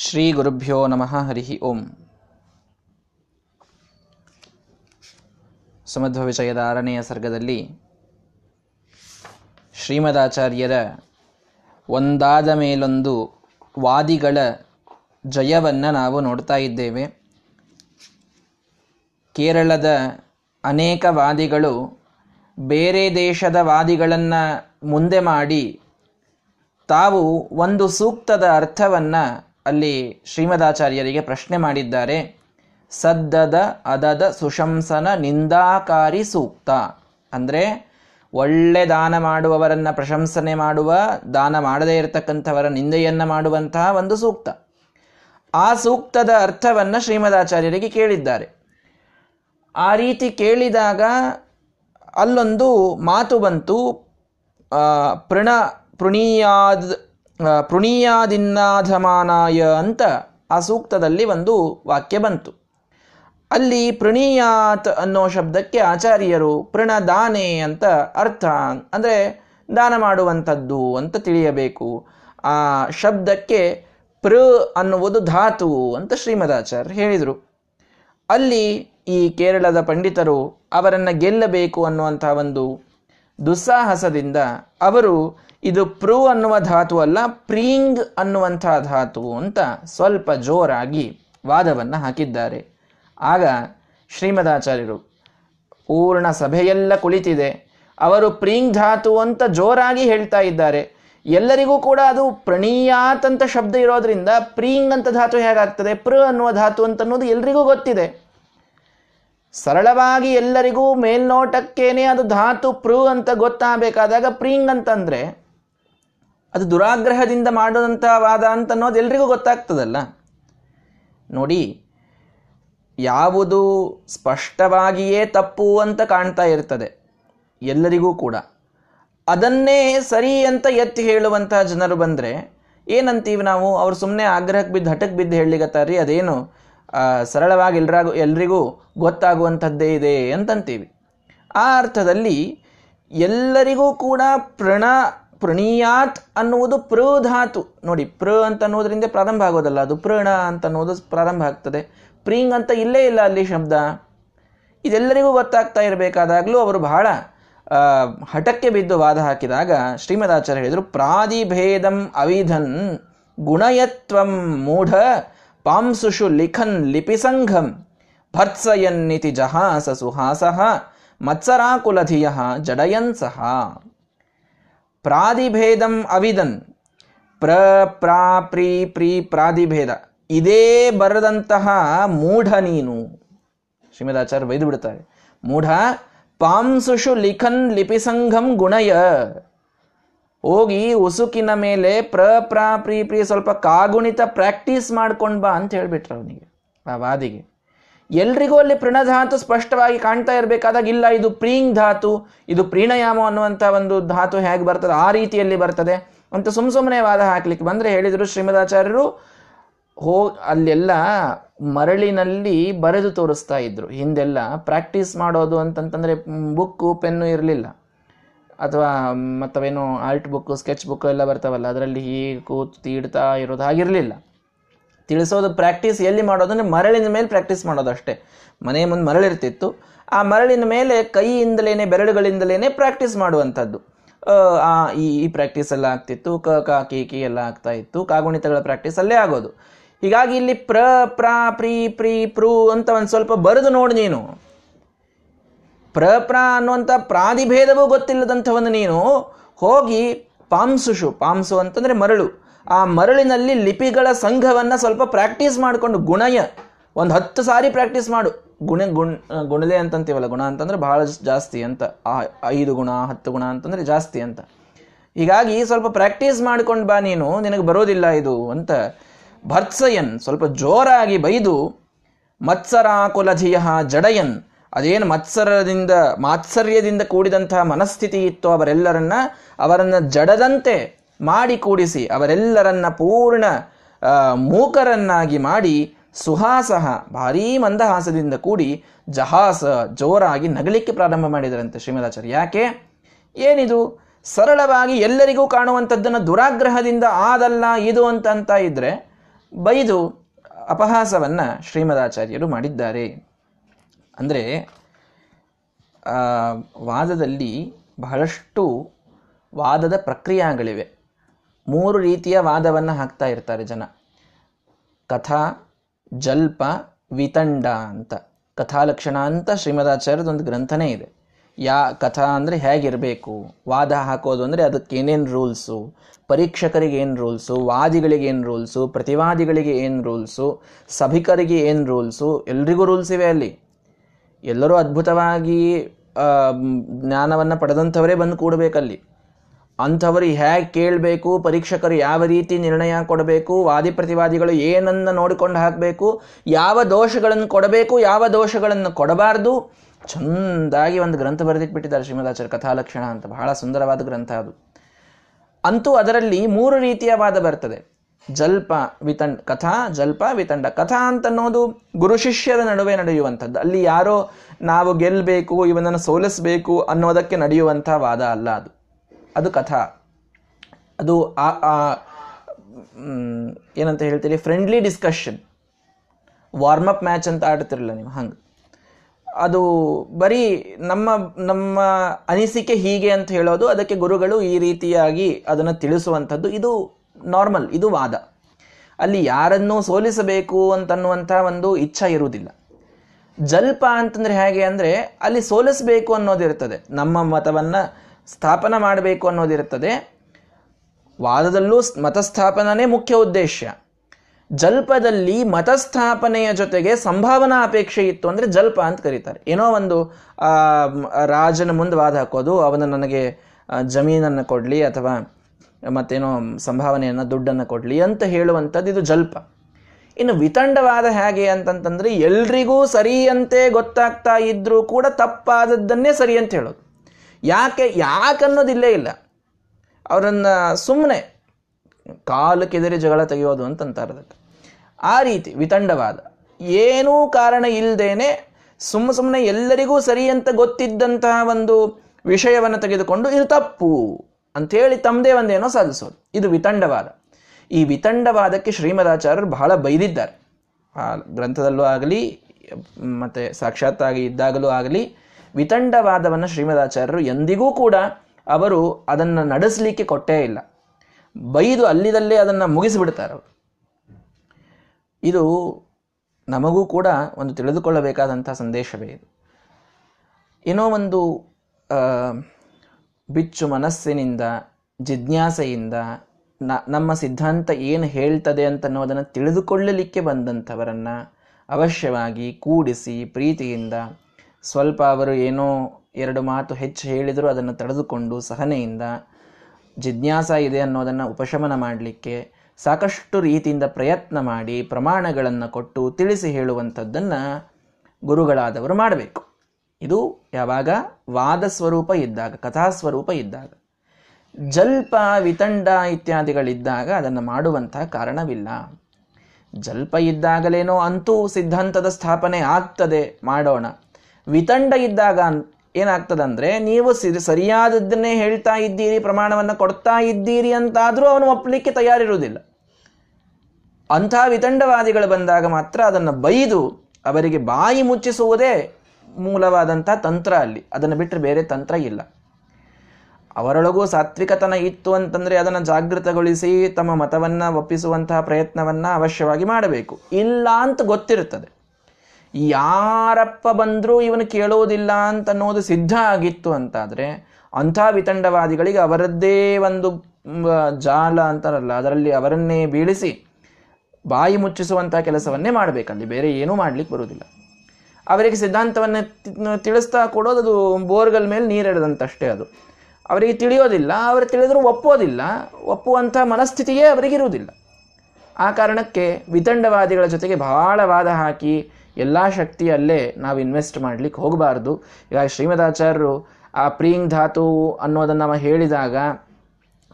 ಶ್ರೀ ಗುರುಭ್ಯೋ ನಮಃ ಹರಿಃ ಓಂ. ಸುಮಧ್ವ ವಿಷಯದ 6ನೇ ಸರ್ಗದಲ್ಲಿ ಶ್ರೀಮದಾಚಾರ್ಯರ ಒಂದಾದ ಮೇಲೊಂದು ವಾದಿಗಳ ಜಯವನ್ನು ನಾವು ನೋಡ್ತಾ ಇದ್ದೇವೆ. ಕೇರಳದ ಅನೇಕ ವಾದಿಗಳು ಬೇರೆ ದೇಶದ ವಾದಿಗಳನ್ನು ಮುಂದೆ ಮಾಡಿ ತಾವು ಒಂದು ಸೂಕ್ತದ ಅರ್ಥವನ್ನು ಅಲ್ಲಿ ಶ್ರೀಮದಾಚಾರ್ಯರಿಗೆ ಪ್ರಶ್ನೆ ಮಾಡಿದ್ದಾರೆ. ಸದ್ದದ ಅದದ ಸುಶಂಸನ ನಿಂದಾಕಾರಿ ಸೂಕ್ತ ಅಂದರೆ ಒಳ್ಳೆ ದಾನ ಮಾಡುವವರನ್ನು ಪ್ರಶಂಸನೆ ಮಾಡುವ, ದಾನ ಮಾಡದೇ ಇರತಕ್ಕಂಥವರ ನಿಂದೆಯನ್ನು ಮಾಡುವಂತಹ ಒಂದು ಸೂಕ್ತ. ಆ ಸೂಕ್ತದ ಅರ್ಥವನ್ನು ಶ್ರೀಮದಾಚಾರ್ಯರಿಗೆ ಕೇಳಿದ್ದಾರೆ. ಆ ರೀತಿ ಕೇಳಿದಾಗ ಅಲ್ಲೊಂದು ಮಾತು ಬಂತು, ಪೃಣೀಯಾದಿನ್ನಾಧಮಾನಾಯ ಅಂತ ಆ ಸೂಕ್ತದಲ್ಲಿ ಒಂದು ವಾಕ್ಯ ಬಂತು. ಅಲ್ಲಿ ಪೃಣೀಯಾತ್ ಅನ್ನೋ ಶಬ್ದಕ್ಕೆ ಆಚಾರ್ಯರು ಪೃಣದಾನೆ ಅಂತ ಅರ್ಥ, ಅಂದರೆ ದಾನ ಮಾಡುವಂಥದ್ದು ಅಂತ ತಿಳಿಯಬೇಕು. ಆ ಶಬ್ದಕ್ಕೆ ಪೃ ಅನ್ನುವುದು ಧಾತು ಅಂತ ಶ್ರೀಮದಾಚಾರ್ಯರು ಹೇಳಿದರು. ಅಲ್ಲಿ ಈ ಕೇರಳದ ಪಂಡಿತರು ಅವರನ್ನು ಗೆಲ್ಲಬೇಕು ಅನ್ನುವಂಥ ಒಂದು ದುಸ್ಸಾಹಸದಿಂದ ಅವರು ಇದು ಪ್ರೂ ಅನ್ನುವ ಧಾತು ಅಲ್ಲ, ಪ್ರೀಂಗ್ ಅನ್ನುವಂಥ ಧಾತು ಅಂತ ಸ್ವಲ್ಪ ಜೋರಾಗಿ ವಾದವನ್ನು ಹಾಕಿದ್ದಾರೆ. ಆಗ ಶ್ರೀಮದಾಚಾರ್ಯರು, ಪೂರ್ಣ ಸಭೆಯೆಲ್ಲ ಕುಳಿತಿದೆ, ಅವರು ಪ್ರೀಂಗ್ ಧಾತು ಅಂತ ಜೋರಾಗಿ ಹೇಳ್ತಾ ಇದ್ದಾರೆ, ಎಲ್ಲರಿಗೂ ಕೂಡ ಅದು ಪ್ರಣೀಯಾತ್ ಅಂತ ಶಬ್ದ ಇರೋದ್ರಿಂದ ಪ್ರೀಂಗ್ ಅಂತ ಧಾತು ಹೇಗಾಗ್ತದೆ, ಪ್ರ ಅನ್ನುವ ಧಾತು ಅಂತನ್ನೋದು ಎಲ್ರಿಗೂ ಗೊತ್ತಿದೆ. ಸರಳವಾಗಿ ಎಲ್ಲರಿಗೂ ಮೇಲ್ನೋಟಕ್ಕೇನೆ ಅದು ಧಾತು ಪ್ರೂ ಅಂತ ಗೊತ್ತಾಗಬೇಕಾದಾಗ ಪ್ರೀಂಗ್ ಅಂತಂದರೆ ಅದು ದುರಾಗ್ರಹದಿಂದ ಮಾಡುವಂಥ ವಾದ ಅಂತ ಅನ್ನೋದು ಎಲ್ರಿಗೂ ಗೊತ್ತಾಗ್ತದಲ್ಲ. ನೋಡಿ, ಯಾವುದು ಸ್ಪಷ್ಟವಾಗಿಯೇ ತಪ್ಪು ಅಂತ ಕಾಣ್ತಾ ಇರ್ತದೆ ಎಲ್ಲರಿಗೂ ಕೂಡ, ಅದನ್ನೇ ಸರಿ ಅಂತ ಎತ್ತಿ ಹೇಳುವಂಥ ಜನರು ಬಂದರೆ ಏನಂತೀವಿ ನಾವು? ಅವ್ರು ಸುಮ್ಮನೆ ಆಗ್ರಹಕ್ಕೆ ಬಿದ್ದು ಹಠಕ್ಕೆ ಬಿದ್ದು ಹೇಳಿಗತ್ತಾರ್ರಿ, ಅದೇನು ಸರಳವಾಗಿ ಎಲ್ರಿಗೂ ಗೊತ್ತಾಗುವಂಥದ್ದೇ ಇದೆ ಅಂತಂತೀವಿ. ಆ ಅರ್ಥದಲ್ಲಿ ಎಲ್ಲರಿಗೂ ಕೂಡ ಪೃಣೀಯಾತ್ ಅನ್ನುವುದು ಪ್ರ ಧಾತು. ನೋಡಿ, ಪ್ರ ಅಂತ ಅನ್ನೋದ್ರಿಂದ ಪ್ರಾರಂಭ ಆಗೋದಲ್ಲ, ಅದು ಪ್ರಣ ಅಂತ ಅನ್ನೋದು ಪ್ರಾರಂಭ ಆಗ್ತದೆ. ಪ್ರೀಂಗ್ ಅಂತ ಇಲ್ಲೇ ಇಲ್ಲ ಅಲ್ಲಿ ಶಬ್ದ. ಇದೆಲ್ಲರಿಗೂ ಗೊತ್ತಾಗ್ತಾ ಇರಬೇಕಾದಾಗಲೂ ಅವರು ಬಹಳ ಹಠಕ್ಕೆ ಬಿದ್ದು ವಾದ ಹಾಕಿದಾಗ ಶ್ರೀಮದಾಚಾರ್ಯ ಹೇಳಿದರು, ಪ್ರಾದಿಭೇದಂ ಅವಿಧನ್ ಗುಣಯತ್ವಂ ಮೂಢ ಪಾಂಸುಷು ಲಿಖನ್ ಲಿಪಿಸಂಘಂ ಭರ್ತ್ಸಯನ್ನಿತಿ ಜಹಾಸ ಸುಹಾಸಃ ಮತ್ಸರಾಕುಲಧಿಯಃ ಜಡಯನ್ ಸಹ. ಪ್ರಾದಿಭೇದಂ ಅವಿದನ್, ಪ್ರ ಪ್ರಾ ಪ್ರೀ ಪ್ರೀ ಪ್ರಾದಿಭೇದ ಇದೇ ಬರದಂತಹ ಮೂಢ ನೀನು. ಶ್ರೀಮದಾಚಾರ್ಯ ಬೈದು ಬಿಡ್ತಾರೆ, ಮೂಢ ಪಾಂಸುಷು ಲಿಖನ್ ಲಿಪಿಸಂಘಂ ಗುಣಯ. ಹೋಗಿ ಉಸುಕಿನ ಮೇಲೆ ಪ್ರ ಪ್ರಾ ಪ್ರೀ ಪ್ರೀ ಸ್ವಲ್ಪ ಕಾಗುಣಿತ ಪ್ರಾಕ್ಟೀಸ್ ಮಾಡ್ಕೊಂಡು ಬಾ ಅಂತ ಹೇಳಿಬಿಟ್ರು ಅವನಿಗೆ, ಆ ವಾದಿಗೆ. ಎಲ್ರಿಗೂ ಅಲ್ಲಿ ಪ್ರಣಧಾತು ಸ್ಪಷ್ಟವಾಗಿ ಕಾಣ್ತಾ ಇರಬೇಕಾದಾಗ ಇಲ್ಲ ಇದು ಪ್ರೀಂಗ್ ಧಾತು, ಇದು ಪ್ರೀಣಯಾಮ ಅನ್ನುವಂಥ ಒಂದು ಧಾತು ಹೇಗೆ ಬರ್ತದೆ ಆ ರೀತಿಯಲ್ಲಿ ಬರ್ತದೆ ಅಂತ ಸುಮ್ಮನೆ ವಾದ ಹಾಕ್ಲಿಕ್ಕೆ ಬಂದರೆ ಹೇಳಿದರು ಶ್ರೀಮದಾಚಾರ್ಯರು, ಅಲ್ಲೆಲ್ಲ ಮರಳಿನಲ್ಲಿ ಬರೆದು ತೋರಿಸ್ತಾ ಇದ್ರು. ಹಿಂದೆಲ್ಲ ಪ್ರಾಕ್ಟೀಸ್ ಮಾಡೋದು ಅಂತಂತಂದರೆ ಬುಕ್ಕು ಪೆನ್ನು ಇರಲಿಲ್ಲ, ಅಥವಾ ಮತ್ತವೇನೋ ಆರ್ಟ್ ಬುಕ್ಕು ಸ್ಕೆಚ್ ಬುಕ್ಕು ಎಲ್ಲ ಬರ್ತಾವಲ್ಲ, ಅದರಲ್ಲಿ ಹೀಗೆ ಕೂತು ತೀಡ್ತಾ ಇರೋದು ಹಾಗಿರಲಿಲ್ಲ. ತಿಳಿಸೋದು ಪ್ರಾಕ್ಟೀಸ್ ಎಲ್ಲಿ ಮಾಡೋದು ಅಂದರೆ ಮರಳಿನ ಮೇಲೆ ಪ್ರಾಕ್ಟೀಸ್ ಮಾಡೋದು ಅಷ್ಟೇ. ಮನೆ ಮುಂದೆ ಮರಳಿರ್ತಿತ್ತು, ಆ ಮರಳಿನ ಮೇಲೆ ಕೈಯಿಂದಲೇ ಬೆರಳುಗಳಿಂದಲೇ ಪ್ರಾಕ್ಟೀಸ್ ಮಾಡುವಂಥದ್ದು. ಈ ಪ್ರಾಕ್ಟೀಸ್ ಎಲ್ಲ ಆಗ್ತಿತ್ತು, ಕ ಕಾ ಕಿ ಕಿ ಎಲ್ಲ ಆಗ್ತಾ ಇತ್ತು, ಕಾಗುಣಿತಗಳ ಪ್ರಾಕ್ಟೀಸ್ ಅಲ್ಲೇ ಆಗೋದು. ಹೀಗಾಗಿ ಇಲ್ಲಿ ಪ್ರ ಪ್ರಾ ಪ್ರೀ ಪ್ರೀ ಪ್ರೂ ಅಂತ ಒಂದು ಸ್ವಲ್ಪ ಬರೆದು ನೋಡಿ ನೀನು, ಪ್ರಪ್ರ ಅನ್ನುವಂಥ ಪ್ರಾದಿಭೇದವೂ ಗೊತ್ತಿಲ್ಲದಂಥವನ್ನು ನೀನು ಹೋಗಿ ಪಾಂಸುಷು, ಪಾಂಸು ಅಂತಂದರೆ ಮರಳು, ಆ ಮರಳಿನಲ್ಲಿ ಲಿಪಿಗಳ ಸಂಘವನ್ನು ಸ್ವಲ್ಪ ಪ್ರಾಕ್ಟೀಸ್ ಮಾಡಿಕೊಂಡು ಗುಣಯ ಒಂದು 10 ಸಾರಿ ಪ್ರಾಕ್ಟೀಸ್ ಮಾಡು. ಗುಣಲೆ ಅಂತಂತೀವಲ್ಲ, ಗುಣ ಅಂತಂದರೆ ಬಹಳ ಜಾಸ್ತಿ ಅಂತ, 5 ಗುಣ 10 ಗುಣ ಅಂತಂದರೆ ಜಾಸ್ತಿ ಅಂತ. ಹೀಗಾಗಿ ಸ್ವಲ್ಪ ಪ್ರಾಕ್ಟೀಸ್ ಮಾಡ್ಕೊಂಡು ಬಾ ನೀನು, ನಿನಗೆ ಬರೋದಿಲ್ಲ ಇದು ಅಂತ ಭರ್ತ್ಸಯನ್ ಸ್ವಲ್ಪ ಜೋರಾಗಿ ಬೈದು ಮತ್ಸರಾಕುಲಧಿಯ ಜಡಯನ್, ಅದೇನು ಮಾತ್ಸರ್ಯದಿಂದ ಕೂಡಿದಂತಹ ಮನಸ್ಥಿತಿ ಇತ್ತು ಅವರನ್ನು ಜಡದಂತೆ ಮಾಡಿ ಕೂಡಿಸಿ ಅವರೆಲ್ಲರನ್ನ ಪೂರ್ಣ ಮೂಕರನ್ನಾಗಿ ಮಾಡಿ ಸುಹಾಸಃ ಭಾರೀ ಮಂದಹಾಸದಿಂದ ಕೂಡಿ ಜಹಾಸ ಜೋರಾಗಿ ನಗಲಿಕ್ಕೆ ಪ್ರಾರಂಭ ಮಾಡಿದರಂತೆ ಶ್ರೀಮದಾಚಾರ್ಯ. ಯಾಕೆ? ಏನಿದು ಸರಳವಾಗಿ ಎಲ್ಲರಿಗೂ ಕಾಣುವಂಥದ್ದನ್ನು ದುರಾಗ್ರಹದಿಂದ ಆದಲ್ಲ ಇದು ಅಂತ ಇದ್ದರೆ ಬೈದು ಅಪಹಾಸವನ್ನು ಶ್ರೀಮದಾಚಾರ್ಯರು ಮಾಡಿದ್ದಾರೆ. ಅಂದರೆ ವಾದದಲ್ಲಿ ಬಹಳಷ್ಟು ವಾದದ ಪ್ರಕ್ರಿಯೆಗಳಿವೆ. ಮೂರು ರೀತಿಯ ವಾದವನ್ನು ಹಾಕ್ತಾ ಇರ್ತಾರೆ ಜನ. ಕಥಾ, ಜಲ್ಪ, ವಿತಂಡ ಅಂತ. ಕಥಾಲಕ್ಷಣ ಅಂತ ಶ್ರೀಮದಾಚಾರ್ಯದೊಂದು ಗ್ರಂಥನೇ ಇದೆ. ಕಥಾ ಅಂದರೆ ಹೇಗಿರಬೇಕು, ವಾದ ಹಾಕೋದು ಅಂದರೆ ಅದಕ್ಕೇನೇನು ರೂಲ್ಸು, ಪರೀಕ್ಷಕರಿಗೆ ಏನು ರೂಲ್ಸು, ವಾದಿಗಳಿಗೆ ಏನು ರೂಲ್ಸು, ಪ್ರತಿವಾದಿಗಳಿಗೆ ಏನು ರೂಲ್ಸು, ಸಭಿಕರಿಗೆ ಏನು ರೂಲ್ಸು, ಎಲ್ರಿಗೂ ರೂಲ್ಸ್ ಇವೆ ಅಲ್ಲಿ. ಎಲ್ಲರೂ ಅದ್ಭುತವಾಗಿ ಜ್ಞಾನವನ್ನು ಪಡೆದಂಥವರೇ ಬಂದು ಕೂಡಬೇಕಲ್ಲಿ. ಅಂಥವರು ಹೇಗೆ ಕೇಳಬೇಕು, ಪರೀಕ್ಷಕರು ಯಾವ ರೀತಿ ನಿರ್ಣಯ ಕೊಡಬೇಕು, ವಾದಿ ಪ್ರತಿವಾದಿಗಳು ಏನನ್ನು ನೋಡಿಕೊಂಡು ಹಾಕಬೇಕು, ಯಾವ ದೋಷಗಳನ್ನು ಕೊಡಬೇಕು, ಯಾವ ದೋಷಗಳನ್ನು ಕೊಡಬಾರ್ದು, ಚೆಂದಾಗಿ ಒಂದು ಗ್ರಂಥ ಬರೆದಿಟ್ಟು ಬಿಟ್ಟಿದ್ದಾರೆ ಶ್ರೀಮದಾಚಾರ್ಯ, ಕಥಾಲಕ್ಷಣ ಅಂತ. ಬಹಳ ಸುಂದರವಾದ ಗ್ರಂಥ ಅದು. ಅಂತೂ ಅದರಲ್ಲಿ ಮೂರು ರೀತಿಯ ವಾದ ಬರ್ತದೆ. ಜಲ್ಪ, ವಿತಂಡ. ಕಥಾ, ಜಲ್ಪ, ವಿತಂಡ. ಕಥಾ ಅಂತನ್ನೋದು ಗುರು ಶಿಷ್ಯರ ನಡುವೆ ನಡೆಯುವಂಥದ್ದು. ಅಲ್ಲಿ ಯಾರೋ ನಾವು ಗೆಲ್ಲಬೇಕು, ಇವನನ್ನು ಸೋಲಿಸಬೇಕು ಅನ್ನೋದಕ್ಕೆ ನಡೆಯುವಂಥ ವಾದ ಅಲ್ಲ ಅದು. ಅದು ಕಥಾ. ಅದು ಏನಂತ ಹೇಳ್ತೀರಿ, ಫ್ರೆಂಡ್ಲಿ ಡಿಸ್ಕಷನ್, ವಾರ್ಮಪ್ ಮ್ಯಾಚ್ ಅಂತ ಆಡ್ತಿರಲ್ಲ ನೀವು ಹಂಗೆ. ಅದು ಬರೀ ನಮ್ಮ ಅನಿಸಿಕೆ ಹೀಗೆ ಅಂತ ಹೇಳೋದು, ಅದಕ್ಕೆ ಗುರುಗಳು ಈ ರೀತಿಯಾಗಿ ಅದನ್ನು ತಿಳಿಸುವಂಥದ್ದು, ಇದು ನಾರ್ಮಲ್, ಇದು ವಾದ. ಅಲ್ಲಿ ಯಾರನ್ನೂ ಸೋಲಿಸಬೇಕು ಅಂತನ್ನುವಂಥ ಒಂದು ಇಚ್ಛೆ ಇರುವುದಿಲ್ಲ. ಜಲ್ಪ ಅಂತಂದರೆ ಹೇಗೆ ಅಂದರೆ, ಅಲ್ಲಿ ಸೋಲಿಸಬೇಕು ಅನ್ನೋದಿರ್ತದೆ, ನಮ್ಮ ಮತವನ್ನು ಸ್ಥಾಪನ ಮಾಡಬೇಕು ಅನ್ನೋದಿರ್ತದೆ. ವಾದದಲ್ಲೂ ಮತಸ್ಥಾಪನೇ ಮುಖ್ಯ ಉದ್ದೇಶ. ಜಲ್ಪದಲ್ಲಿ ಮತಸ್ಥಾಪನೆಯ ಜೊತೆಗೆ ಸಂಭಾವನಾ ಅಪೇಕ್ಷೆ ಇತ್ತು ಅಂದರೆ ಜಲ್ಪ ಅಂತ ಕರೀತಾರೆ. ಏನೋ ಒಂದು ರಾಜನ ಮುಂದೆ ವಾದ ಹಾಕೋದು, ಅವನು ನನಗೆ ಜಮೀನನ್ನು ಕೊಡಲಿ ಅಥವಾ ಮತ್ತೇನೋ ಸಂಭಾವನೆಯನ್ನು, ದುಡ್ಡನ್ನು ಕೊಡಲಿ ಅಂತ ಹೇಳುವಂಥದ್ದು, ಇದು ಜಲ್ಪ. ಇನ್ನು ವಿತಂಡವಾದ ಹೇಗೆ ಅಂತಂತಂದರೆ, ಎಲ್ರಿಗೂ ಸರಿಯಂತೆ ಗೊತ್ತಾಗ್ತಾ ಇದ್ರೂ ಕೂಡ ತಪ್ಪಾದದ್ದನ್ನೇ ಸರಿ ಅಂತ ಹೇಳೋದು. ಯಾಕನ್ನೋದಿಲ್ಲೇ ಇಲ್ಲ, ಅವರನ್ನು ಸುಮ್ಮನೆ ಕಾಲು ಕೆದರಿ ಜಗಳ ತೆಗೆಯೋದು ಅಂತಂತಾರೆ ಅದಕ್ಕೆ. ಆ ರೀತಿ ವಿತಂಡವಾದ, ಏನೂ ಕಾರಣ ಇಲ್ಲದೇನೆ ಸುಮ್ಮನೆ ಎಲ್ಲರಿಗೂ ಸರಿ ಅಂತ ಗೊತ್ತಿದ್ದಂತಹ ಒಂದು ವಿಷಯವನ್ನು ತೆಗೆದುಕೊಂಡು ಇದು ತಪ್ಪು ಅಂಥೇಳಿ ತಮ್ಮದೇ ಒಂದೇನೋ ಸಾಧಿಸೋದು, ಇದು ವಿತಂಡವಾದ. ಈ ವಿತಂಡವಾದಕ್ಕೆ ಶ್ರೀಮದಾಚಾರ್ಯರು ಬಹಳ ಬೈದಿದ್ದಾರೆ. ಆ ಗ್ರಂಥದಲ್ಲೂ ಆಗಲಿ ಮತ್ತು ಸಾಕ್ಷಾತ್ತಾಗಿ ಇದ್ದಾಗಲೂ ಆಗಲಿ, ವಿತಂಡವಾದವನ್ನು ಶ್ರೀಮದಾಚಾರ್ಯರು ಎಂದಿಗೂ ಕೂಡ ಅವರು ಅದನ್ನು ನಡೆಸಲಿಕ್ಕೆ ಕೊಟ್ಟೇ ಇಲ್ಲ. ಬೈದು ಅಲ್ಲಿದಲ್ಲೇ ಅದನ್ನು ಮುಗಿಸಿಬಿಡ್ತಾರೆ ಅವರು. ಇದು ನಮಗೂ ಕೂಡ ಒಂದು ತಿಳಿದುಕೊಳ್ಳಬೇಕಾದಂಥ ಸಂದೇಶವೇ ಇದು. ಏನೋ ಒಂದು ಬಿಚ್ಚು ಮನಸ್ಸಿನಿಂದ, ಜಿಜ್ಞಾಸೆಯಿಂದ ನಮ್ಮ ಸಿದ್ಧಾಂತ ಏನು ಹೇಳ್ತದೆ ಅಂತನ್ನೋದನ್ನು ತಿಳಿದುಕೊಳ್ಳಲಿಕ್ಕೆ ಬಂದಂಥವರನ್ನು ಅವಶ್ಯವಾಗಿ ಕೂಡಿಸಿ, ಪ್ರೀತಿಯಿಂದ, ಸ್ವಲ್ಪ ಅವರು ಏನೋ ಎರಡು ಮಾತು ಹೆಚ್ಚು ಹೇಳಿದರೂ ಅದನ್ನು ತಡೆದುಕೊಂಡು ಸಹನೆಯಿಂದ, ಜಿಜ್ಞಾಸ ಇದೆ ಅನ್ನೋದನ್ನು ಉಪಶಮನ ಮಾಡಲಿಕ್ಕೆ ಸಾಕಷ್ಟು ರೀತಿಯಿಂದ ಪ್ರಯತ್ನ ಮಾಡಿ, ಪ್ರಮಾಣಗಳನ್ನು ಕೊಟ್ಟು ತಿಳಿಸಿ ಹೇಳುವಂಥದ್ದನ್ನು ಗುರುಗಳಾದವರು ಮಾಡಬೇಕು. ಇದು ಯಾವಾಗ ವಾದ ಸ್ವರೂಪ ಇದ್ದಾಗ, ಕಥಾಸ್ವರೂಪ ಇದ್ದಾಗ. ಜಲ್ಪ, ವಿತಂಡ ಇತ್ಯಾದಿಗಳಿದ್ದಾಗ ಅದನ್ನು ಮಾಡುವಂಥ ಕಾರಣವಿಲ್ಲ. ಜಲ್ಪ ಇದ್ದಾಗಲೇನೋ ಅಂತೂ ಸಿದ್ಧಾಂತದ ಸ್ಥಾಪನೆ ಆಗ್ತದೆ, ಮಾಡೋಣ. ವಿತಂಡ ಇದ್ದಾಗ ಏನಾಗ್ತದಂದರೆ, ನೀವು ಸರಿಯಾದದ್ದನ್ನೇ ಹೇಳ್ತಾ ಇದ್ದೀರಿ, ಪ್ರಮಾಣವನ್ನು ಕೊಡ್ತಾ ಇದ್ದೀರಿ ಅಂತಾದರೂ ಅವನು ಒಪ್ಪಲಿಕ್ಕೆ ತಯಾರಿರುವುದಿಲ್ಲ. ಅಂಥ ವಿತಂಡವಾದಿಗಳು ಬಂದಾಗ ಮಾತ್ರ ಅದನ್ನು ಬೈದು ಅವರಿಗೆ ಬಾಯಿ ಮುಚ್ಚಿಸುವುದೇ ಮೂಲವಾದಂಥ ತಂತ್ರ ಅಲ್ಲಿ. ಅದನ್ನು ಬಿಟ್ಟರೆ ಬೇರೆ ತಂತ್ರ ಇಲ್ಲ. ಅವರೊಳಗೂ ಸಾತ್ವಿಕತನ ಇತ್ತು ಅಂತಂದರೆ ಅದನ್ನು ಜಾಗೃತಗೊಳಿಸಿ ತಮ್ಮ ಮತವನ್ನು ಒಪ್ಪಿಸುವಂತಹ ಪ್ರಯತ್ನವನ್ನು ಅವಶ್ಯವಾಗಿ ಮಾಡಬೇಕು. ಇಲ್ಲ ಅಂತ ಗೊತ್ತಿರ್ತದೆ, ಯಾರಪ್ಪ ಬಂದರೂ ಇವನು ಕೇಳೋದಿಲ್ಲ ಅಂತನ್ನೋದು ಸಿದ್ಧ ಆಗಿತ್ತು ಅಂತಾದರೆ ಅಂಥ ವಿತಂಡವಾದಿಗಳಿಗೆ ಅವರದ್ದೇ ಒಂದು ಜಾಲ ಅಂತಾರಲ್ಲ, ಅದರಲ್ಲಿ ಅವರನ್ನೇ ಬೀಳಿಸಿ ಬಾಯಿ ಮುಚ್ಚಿಸುವಂಥ ಕೆಲಸವನ್ನೇ ಮಾಡಬೇಕಲ್ಲಿ. ಬೇರೆ ಏನೂ ಮಾಡಲಿಕ್ಕೆ ಬರುವುದಿಲ್ಲ. ಅವರಿಗೆ ಸಿದ್ಧಾಂತವನ್ನು ತಿಳಿಸ್ತಾ ಕೊಡೋದು ಅದು ಬೋರ್ಗಲ್ ಮೇಲೆ ನೀರೆಳೆದಂತಷ್ಟೇ. ಅದು ಅವರಿಗೆ ತಿಳಿಯೋದಿಲ್ಲ, ಅವರು ತಿಳಿದರೂ ಒಪ್ಪೋದಿಲ್ಲ, ಒಪ್ಪುವಂಥ ಮನಸ್ಥಿತಿಯೇ ಅವರಿಗಿರುವುದಿಲ್ಲ. ಆ ಕಾರಣಕ್ಕೆ ವಿತಂಡವಾದಿಗಳ ಜೊತೆಗೆ ಬಹಳ ವಾದ ಹಾಕಿ ಎಲ್ಲ ಶಕ್ತಿಯಲ್ಲೇ ನಾವು ಇನ್ವೆಸ್ಟ್ ಮಾಡಲಿಕ್ಕೆ ಹೋಗಬಾರ್ದು. ಈಗ ಶ್ರೀಮದಾಚಾರ್ಯರು ಆ ಪ್ರೀಂಗ್ ಧಾತು ಅನ್ನೋದನ್ನು ನಾವು ಹೇಳಿದಾಗ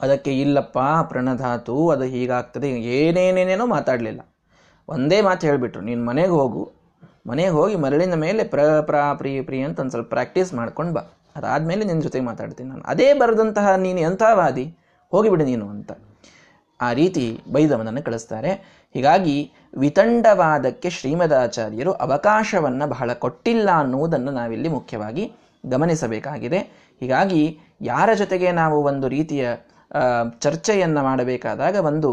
ಅದಕ್ಕೆ ಇಲ್ಲಪ್ಪ ಪ್ರಣಧಾತು ಅದು ಹೀಗಾಗ್ತದೆ ಏನೇನೇನೇನೋ ಮಾತಾಡಲಿಲ್ಲ. ಒಂದೇ ಮಾತು ಹೇಳಿಬಿಟ್ರು, ನೀನು ಮನೆಗೆ ಹೋಗಿ ಮರಳಿನ ಮೇಲೆ ಪ್ರ ಪ್ರಾ ಪ್ರೀ ಪ್ರೀ ಅಂತ ಒಂದು ಸ್ವಲ್ಪ ಪ್ರಾಕ್ಟೀಸ್ ಮಾಡ್ಕೊಂಡು ಬಾ, ಅದಾದಮೇಲೆ ನಿನ್ನ ಜೊತೆಗೆ ಮಾತಾಡ್ತೀನಿ ನಾನು. ಅದೇ ಬರೆದಂತಹ ನೀನು ಎಂಥ ವಾದಿ, ಹೋಗಿಬಿಡು ನೀನು ಅಂತ. ಆ ರೀತಿ ಬೈದವನನ್ನು ಕಳಿಸ್ತಾರೆ. ಹೀಗಾಗಿ ವಿತಂಡವಾದಕ್ಕೆ ಶ್ರೀಮದಾಚಾರ್ಯರು ಅವಕಾಶವನ್ನು ಬಹಳ ಕೊಟ್ಟಿಲ್ಲ ಅನ್ನುವುದನ್ನು ನಾವಿಲ್ಲಿ ಮುಖ್ಯವಾಗಿ ಗಮನಿಸಬೇಕಾಗಿದೆ. ಹೀಗಾಗಿ ಯಾರ ಜೊತೆಗೆ ನಾವು ಒಂದು ರೀತಿಯ ಚರ್ಚೆಯನ್ನು ಮಾಡಬೇಕಾದಾಗ ಒಂದು